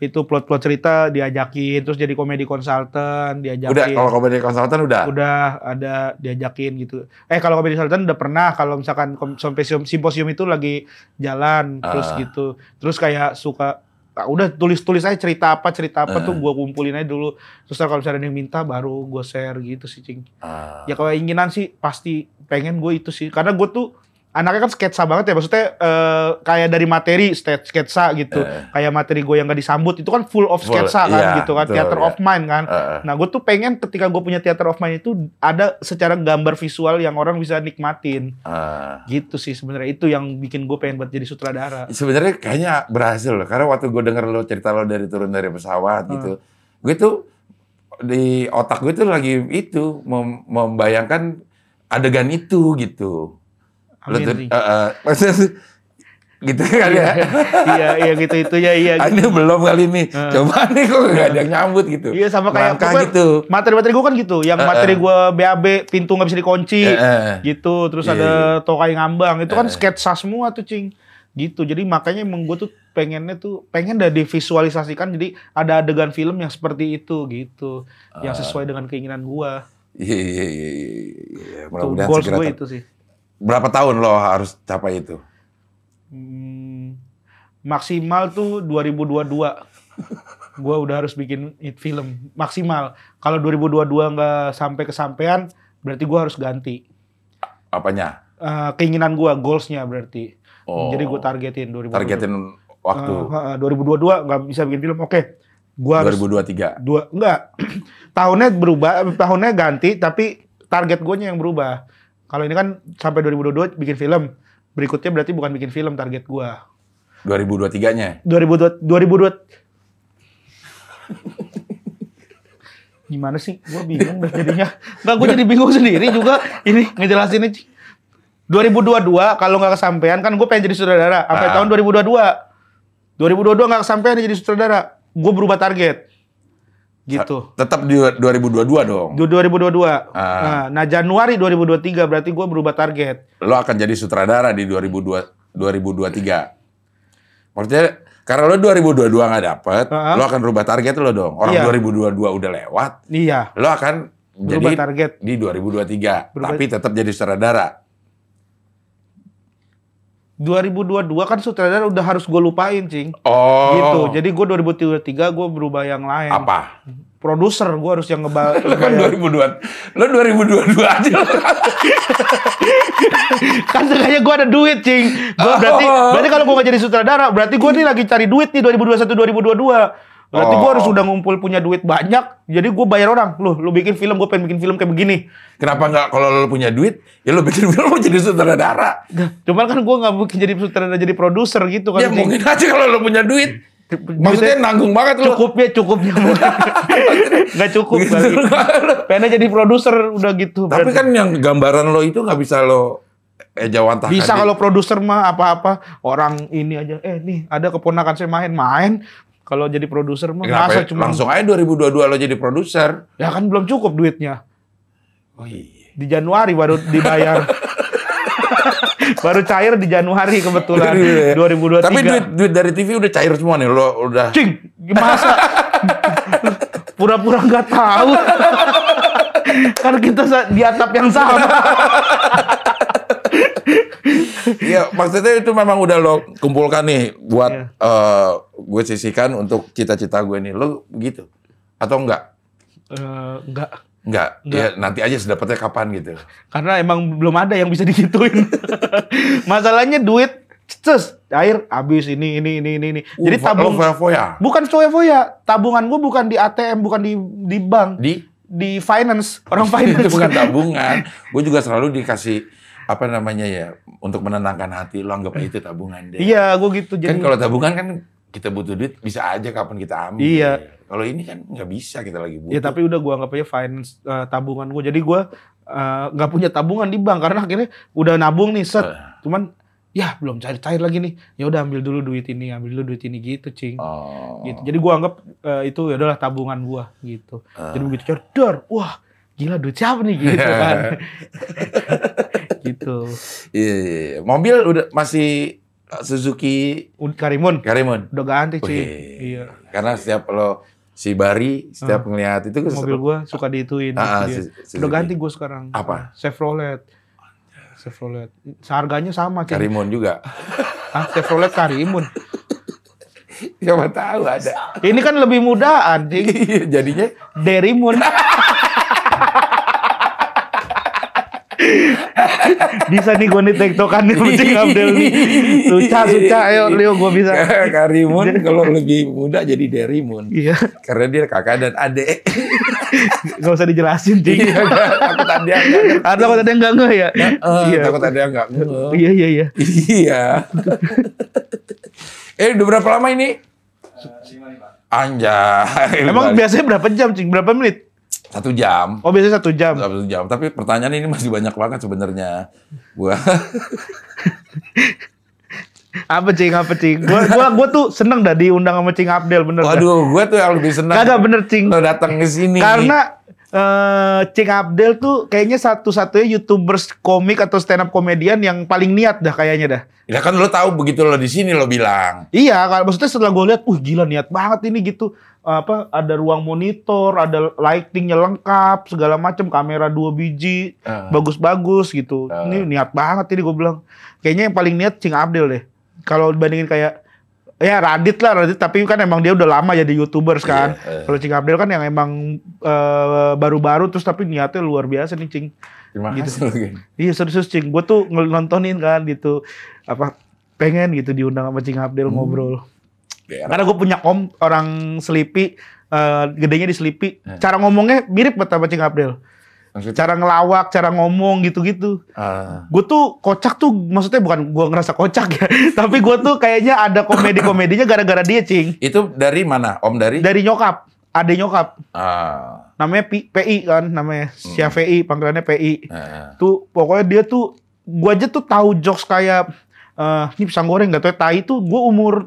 itu plot-plot cerita diajakin terus jadi komedi konsultan diajakin. Udah kalau komedi konsultan udah. Udah ada diajakin gitu. Eh kalau komedi konsultan udah pernah kalau misalkan simposium simposium itu lagi jalan uh. terus gitu. Terus kayak suka udah tulis-tulis aja cerita apa cerita apa uh. tuh gue kumpulin aja dulu. Terus kalau misalnya ada yang minta baru gue share gitu sih, Cing. Uh. Ya kalau keinginan sih pasti pengen gue itu sih. Karena gue tuh anaknya kan sketsa banget ya. Maksudnya uh, kayak dari materi sketsa gitu. Uh. Kayak materi gue yang gak disambut itu kan full of sketsa full, kan yeah, gitu kan. Betul, theater yeah. of mind kan. Uh. Nah gue tuh pengen ketika gue punya theater of mind itu ada secara gambar visual yang orang bisa nikmatin. Uh. Gitu sih sebenarnya itu yang bikin gue pengen buat jadi sutradara. Sebenarnya kayaknya berhasil loh. Karena waktu gue denger lo cerita lo dari turun dari pesawat uh. gitu. Gue tuh di otak gue tuh lagi itu mem- membayangkan adegan itu gitu. Amin, Ri. Uh, uh, maksudnya gitu kali ya. Iya, iya gitu itu ya iya. Ini gitu. Belum kali ini. Uh. Coba nih kok enggak uh. ada yang nyambut gitu. Iya sama kayak kan, gitu. Materi-materi gue kan gitu, yang uh, uh. materi gue B A B pintu enggak bisa dikunci. Uh, uh. Gitu, terus yeah, ada yeah. tokai ngambang. Itu uh. kan sketsa semua tuh, Cing. Gitu. Jadi makanya emang gue tuh pengennya tuh pengen udah divisualisasikan jadi ada adegan film yang seperti itu gitu. Uh. Yang sesuai dengan keinginan gue. Iya, iya, iya, iya. Mudah-mudahan segera. Goals gue itu sih. Berapa tahun lo harus capai itu? Hmm, maksimal tuh dua ribu dua puluh dua. Gua udah harus bikin hit film. Maksimal. Kalau dua ribu dua puluh dua nggak sampai kesampean, berarti gua harus ganti. Apanya? Uh, keinginan gua, goalsnya berarti. Oh. Jadi gua targetin dua ribu dua puluh dua. Targetin waktu. Uh, dua ribu dua puluh dua nggak bisa bikin film, oke. Okay. Gua dua ribu dua puluh tiga. Dua, enggak. Tahunnya berubah, tahunnya ganti, tapi target gua nya yang berubah. Kalau ini kan sampai dua ribu dua puluh dua bikin film. Berikutnya berarti bukan bikin film target gua. dua ribu dua puluh tiga-nya? dua ribu dua puluh dua Gimana sih? Gua bingung dah jadinya. Enggak, gua jadi bingung sendiri juga ini ngejelasinnya. dua ribu dua puluh dua kalau enggak kesampean kan gua pengen jadi sutradara sampai ah. tahun dua ribu dua puluh dua. dua ribu dua puluh dua enggak kesampean jadi sutradara. Gua berubah target. Gitu. Tetap di dua ribu dua puluh dua dong. dua ribu dua puluh dua. Ah. Nah, Januari dua ribu dua puluh tiga berarti gue berubah target. Lo akan jadi sutradara di dua ribu dua puluh tiga. Maksudnya karena lo dua ribu dua puluh dua nggak dapet, uh-huh. lo akan berubah target lo dong. Orang iya. dua ribu dua puluh dua udah lewat. Iya. Lo akan berubah jadi target di dua ribu dua puluh tiga, berubah. Tapi tetap jadi sutradara. dua ribu dua puluh dua kan sutradara udah harus gue lupain, Cing. Oh. Gitu. Jadi gue dua ribu dua puluh tiga gue berubah yang lain. Apa? Produser gue harus yang ngebal. Lo kan dua ribu dua puluh dua. Lo dua ribu dua puluh dua aja. Kan sebenarnya gue ada duit, Cing. Gue berarti oh. berarti kalau gue gak jadi sutradara, berarti gue nih lagi cari duit nih dua ribu dua puluh satu dua ribu dua puluh dua. Berarti oh. gue harus udah ngumpul punya duit banyak, jadi gue bayar orang. Loh, lu bikin film, gue pengen bikin film kayak begini. Kenapa nggak kalau lu punya duit, ya lu bikin film lu jadi sutradara. Cuman kan gue nggak mungkin jadi sutradara, jadi produser gitu kan. Ya mungkin aja kalau lu punya duit. Maksudnya nanggung banget lu. Cukupnya, cukupnya. Nggak cukup kali. Pengen jadi produser, udah gitu. Tapi berarti kan yang gambaran lo itu nggak bisa lo... Eh, bisa kalau produser mah apa-apa. Orang ini aja, eh nih ada keponakan saya main-main. Kalau jadi produser mah masa cuma langsung aja dua ribu dua puluh dua lo jadi produser. Ya kan belum cukup duitnya. Oh iya. Di Januari baru dibayar. Baru cair di Januari kebetulan dua ribu dua puluh tiga. Tapi duit duit dari T V udah cair semua nih lo udah. Cing, masa pura-pura enggak tahu. Kan kita di atap yang sama. Iya, maksudnya itu memang udah lo kumpulkan nih buat yeah. uh, gue sisihkan untuk cita-cita gue nih. Lo begitu? Atau enggak? Uh, enggak. Enggak? Enggak. Ya nanti aja sedapatnya kapan gitu. Karena emang belum ada yang bisa digituin. Masalahnya duit, cus, air, habis ini, ini, ini, ini. ini. Uh, Jadi tabung... Foya-foya. Bukan foya-foya. Tabungan gue bukan di A T M, bukan di, di bank. Di? Di finance. Orang finance. Itu bukan tabungan. Gue juga selalu dikasih... apa namanya ya, untuk menenangkan hati, lo anggap itu tabungan deh. Iya, gue gitu. Jadi... kan kalau tabungan kan kita butuh duit, bisa aja kapan kita ambil. Iya. Kalau ini kan nggak bisa, kita lagi butuh. Iya, tapi udah gue anggap aja finance uh, tabungan gue. Jadi gue uh, nggak punya tabungan di bank, karena akhirnya udah nabung nih, set. Uh. Cuman, ya belum cair-cair lagi nih. Ya udah ambil dulu duit ini, ambil dulu duit ini gitu, Cing. Oh. Gitu. Jadi gue anggap uh, itu ya udahlah tabungan gue gitu. Uh. Jadi begitu cerdar, wah gila duit siapa nih gitu kan. Gitu. Iya, iya. Mobil udah masih Suzuki Karimun. Karimun. Udah ganti sih. Iya. Karena setiap lo si Bari setiap uh, ngelihat itu mobil gue suka diituin. Uh, gitu si, udah ganti gue sekarang. Apa? Chevrolet. Chevrolet. Seharganya sama. Karimun juga. Ah, Chevrolet Karimun. Siapa tahu ada. Ini kan lebih mudah, anjing. Jadinya Derimun. Bisa nih gue nih tektokan nih kucing Abdel nih. Suca, suca, ayo Leo gue bisa. Karimun kalau lebih muda jadi Derimun. Iya. Karena dia kakak dan adik. Gak usah dijelasin, Ding. Iya, takut ada yang enggak. Takut ada yang enggak ngeh ya. Uh, iya. Takut ada yang enggak ngeh. Iya, iya, iya. Iya. Eh, udah berapa lama ini? lima puluh lima. Anjay. Emang biasanya berapa jam, Cing? Berapa menit? Satu jam. Oh, biasanya satu jam. Satu jam. Tapi pertanyaan ini masih banyak banget sebenarnya. Gua apa Cing, apa Cing? Gua, gua, gua tuh seneng dah diundang sama Cing Abdel, bener. Waduh, gua tuh yang lebih seneng. Kagak bener Cing. Lo datang ke sini. Karena uh, Cing Abdel tuh kayaknya satu-satunya YouTubers komik atau stand up komedian yang paling niat dah kayaknya dah. Ya kan lo tahu begitu lo di sini lo bilang. Iya, maksudnya setelah gua lihat, uh gila niat banget ini gitu. Apa ada ruang monitor, ada lightingnya lengkap, segala macam, kamera dua biji, uh, bagus-bagus gitu. Uh, ini niat banget ini gue bilang. Kayaknya yang paling niat Cing Abdel deh. Kalau dibandingin kayak ya Radit lah, Radit tapi kan emang dia udah lama jadi YouTubers kan. Yeah, uh. Kalau Cing Abdel kan yang emang uh, baru-baru terus tapi niatnya luar biasa nih Cing. Terima gitu. Kasih. Iya serius Cing, gue tuh nontonin kan gitu apa pengen gitu diundang sama Cing Abdel hmm. ngobrol. Karena gue punya om orang Sleepy, uh, gedenya di Sleepy. Hmm. Cara ngomongnya mirip banget sama Cing Abdel. Maksudnya? Cara ngelawak, cara ngomong gitu-gitu. Uh. Gue tuh kocak tuh, maksudnya bukan gue ngerasa kocak ya. Tapi gue tuh kayaknya ada komedi-komedinya gara-gara dia, Cing. Itu dari mana? Om dari? Dari nyokap. Ade nyokap. Uh. Namanya P I kan, namanya hmm. Sia V I, panggilannya P I. Uh. Tuh pokoknya dia tuh, gue aja tuh tahu jokes kayak, uh, ini pisang goreng gak tau ya, tai tuh gue umur...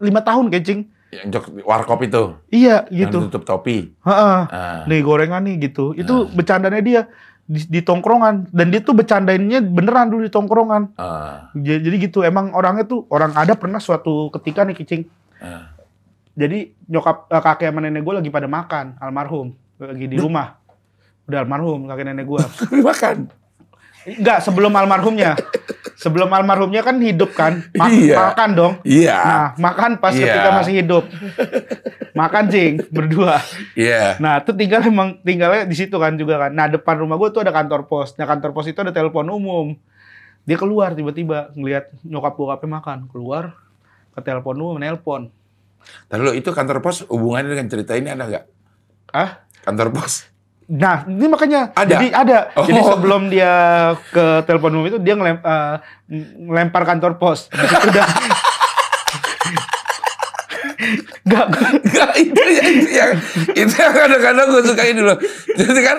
lima tahun kayak Cing. Jok warkop itu. Iya gitu. Yang tutup topi. Heeh. Ah. Nih gorengan nih gitu. Itu ah. bercandanya dia di, di tongkrongan dan dia tuh bercandainnya beneran dulu di tongkrongan. Ah. Jadi, jadi gitu emang orangnya tuh orang ada pernah suatu ketika nih Cing. Ah. Jadi nyokap kakek sama nenek gue lagi pada makan almarhum lagi di rumah. Udah almarhum kakek nenek gue. Makan. Enggak, sebelum almarhumnya. Sebelum almarhumnya kan hidup kan. Ma- iya. Makan dong. Iya. Nah, makan pas iya. ketika masih hidup. Makan Cing, berdua. Iya. Nah, itu tinggal emang tinggalnya di situ kan juga kan. Nah, depan rumah gue tuh ada kantor pos. Nah, kantor pos itu ada telepon umum. Dia keluar tiba-tiba ngelihat nyokap-bokapnya makan. Keluar ke telepon umum, menelpon. Lalu itu kantor pos hubungannya dengan cerita ini ada nggak? Ah? Kantor pos? Nah, ini makanya ada. Jadi ada. Oh. Jadi sebelum dia ke telepon umum itu dia ngelem, uh, ngelempar kantor pos. Udah. Enggak, enggak itu yang itu kadang-kadang gue sukain dulu. Jadi kan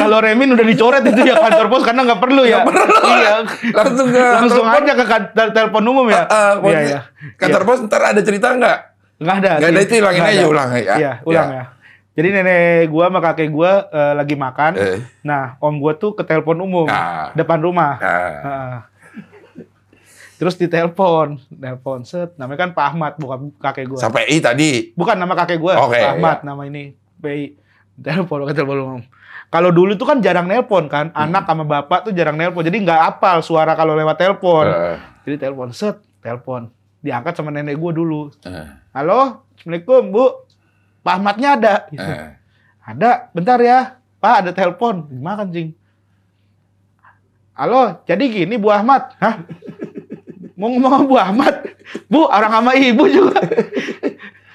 kalau Remin udah dicoret itu ya kantor pos karena enggak perlu ya. Gak perlu. Iya. Langsung ke langsung aja ke kantor telepon umum ya. Uh, uh, iya, iya. Kantor pos ntar ada cerita enggak? Enggak ada. Enggak ada itu hilangin aja ulang ya. Iya, ulang ya. ya. Jadi nenek gue sama kakek gue uh, lagi makan. Eh. Nah, om gue tuh ke telepon umum ah. depan rumah. Ah. Nah. Terus ditelepon, telepon set. Namanya kan Pak Ahmad, bukan kakek gue. Sampai I tadi. Bukan nama kakek gue, okay, Pak Ahmad iya. nama ini. P I. Telepon ke telepon umum. Kalau dulu tuh kan jarang nelpon kan, anak hmm. sama bapak tuh jarang nelpon. Jadi nggak apal suara kalau lewat telepon. Uh. Jadi telepon set, telepon. Diangkat sama nenek gue dulu. Uh. Halo, assalamualaikum bu. Pak Ahmadnya ada, gitu. eh. Ada, bentar ya, Pak ada telepon, gimana Cing? Halo, jadi gini Bu Ahmad, hah? Mau ngomong Bu Ahmad, Bu orang sama ibu juga.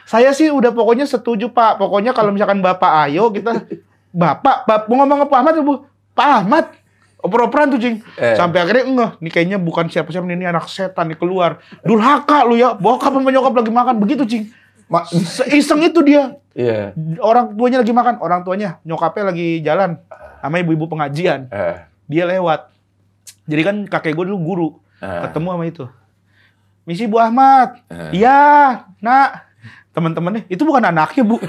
Saya sih udah pokoknya setuju Pak, pokoknya kalau misalkan Bapak ayo kita, Bapak, Bapak mau ngomong ke Pak Ahmad, Bu, Pak Ahmad, oper-operan tuh Cing, eh. sampai akhirnya enggak, nih kayaknya bukan siapa-siapa ini anak setan nih keluar, durhaka lu ya, bokap sama nyokap lagi makan begitu Cing. Ma- Seiseng itu dia. Yeah. Orang tuanya lagi makan. Orang tuanya nyokapnya lagi jalan sama ibu-ibu pengajian. Uh. Dia lewat. Jadi kan kakek gue dulu guru. Uh. Ketemu sama itu. Misi Bu Ahmad. Uh. Iya, nak. Teman-temannya, itu bukan anaknya Bu.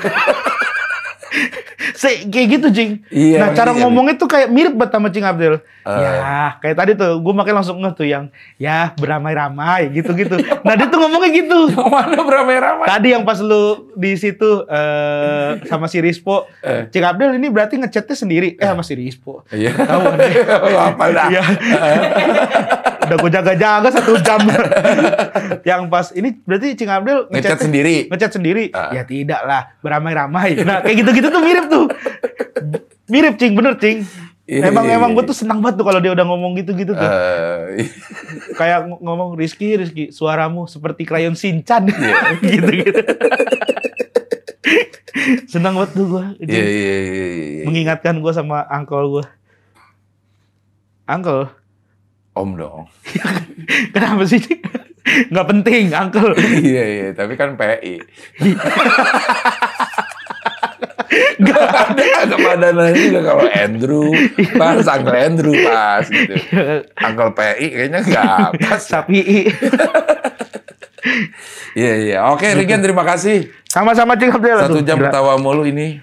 Se- kayak gitu Cing. Yeah, nah cara yeah, ngomongnya yeah. tuh kayak mirip banget sama Cing Abdel. Uh. Ya kayak tadi tuh. Gue makin langsung ngeh tuh yang. Ya beramai-ramai gitu-gitu. Nah dia tuh ngomongnya gitu. Yang mana beramai-ramai? Tadi yang pas lu di situ uh, sama si Rispo. Uh. Cing Abdel ini berarti ngechatnya sendiri. Uh. Eh sama si Rispo. Iya. Tahu kan? Apa dah? Iya. Udah gue jaga-jaga satu jam. Yang pas ini berarti Cing Abdel ngechat sendiri. Ngechat sendiri. Uh. Ya tidak lah, beramai-ramai. Nah, kayak gitu-gitu tuh mirip tuh. Mirip Cing, bener Cing. Emang emang gue tuh senang banget tuh kalau dia udah ngomong gitu-gitu tuh. Uh, Kayak ngomong Rizky, Rizky, suaramu seperti krayon Shinchan. Yeah. Gitu-gitu. Senang banget tuh gue. Yeah, yeah, yeah, yeah. Mengingatkan gue sama angkol gue. Angkol? Om dong. Kenapa sih? Nggak penting, angkol. Iya, iya. Tapi kan P I. Gak ada kepadanannya juga kalau Andrew. Pas, Uncle Andrew pas gitu. Uncle P I kayaknya nggak pas. Sapi. Iya, iya. Oke, Rigen, terima kasih. Sama-sama, Cing Abdel. Satu jam ketawa mulu ini.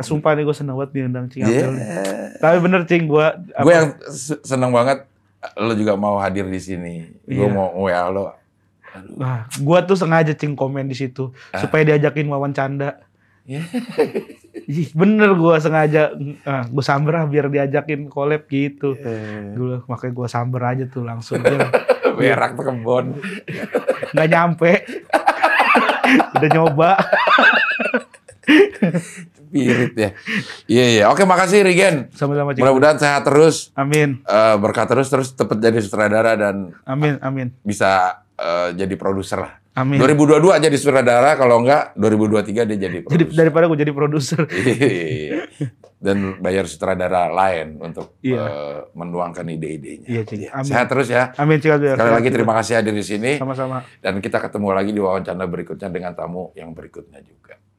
Sumpah nih gue seneng banget diundang Cing Abdel. Yeah. Tapi bener Cing, gue... Gue yang seneng banget lo juga mau hadir di sini. Gue yeah. mau W A lo. Nah, gue tuh sengaja Cing komen di situ ah. supaya diajakin wawan canda. Yeah. Bener gue sengaja nah, gue samber biar diajakin collab gitu. Yeah. Gue makanya gue samber aja tuh langsung. Berak tuh kebon. Gak nyampe. Udah nyoba. Pirit ya. Iya iya. Oke, makasih Rigen. Sama-sama. Mudah-mudahan sehat terus. Amin. Uh, berkat terus terus tepat jadi sutradara dan amin amin. Bisa uh, jadi produser lah. Amin. dua ribu dua puluh dua jadi sutradara, kalau enggak dua ribu dua puluh tiga dia jadi produser. Jadi daripada gue jadi produser. Iya. Dan bayar sutradara lain untuk iya. uh, menuangkan ide-idenya. Iya, Cik. Amin. Sehat terus ya. Amin, Cik. Sekali sehat lagi juga. Terima kasih hadir di sini. Sama-sama. Dan kita ketemu lagi di wawancara berikutnya dengan tamu yang berikutnya juga.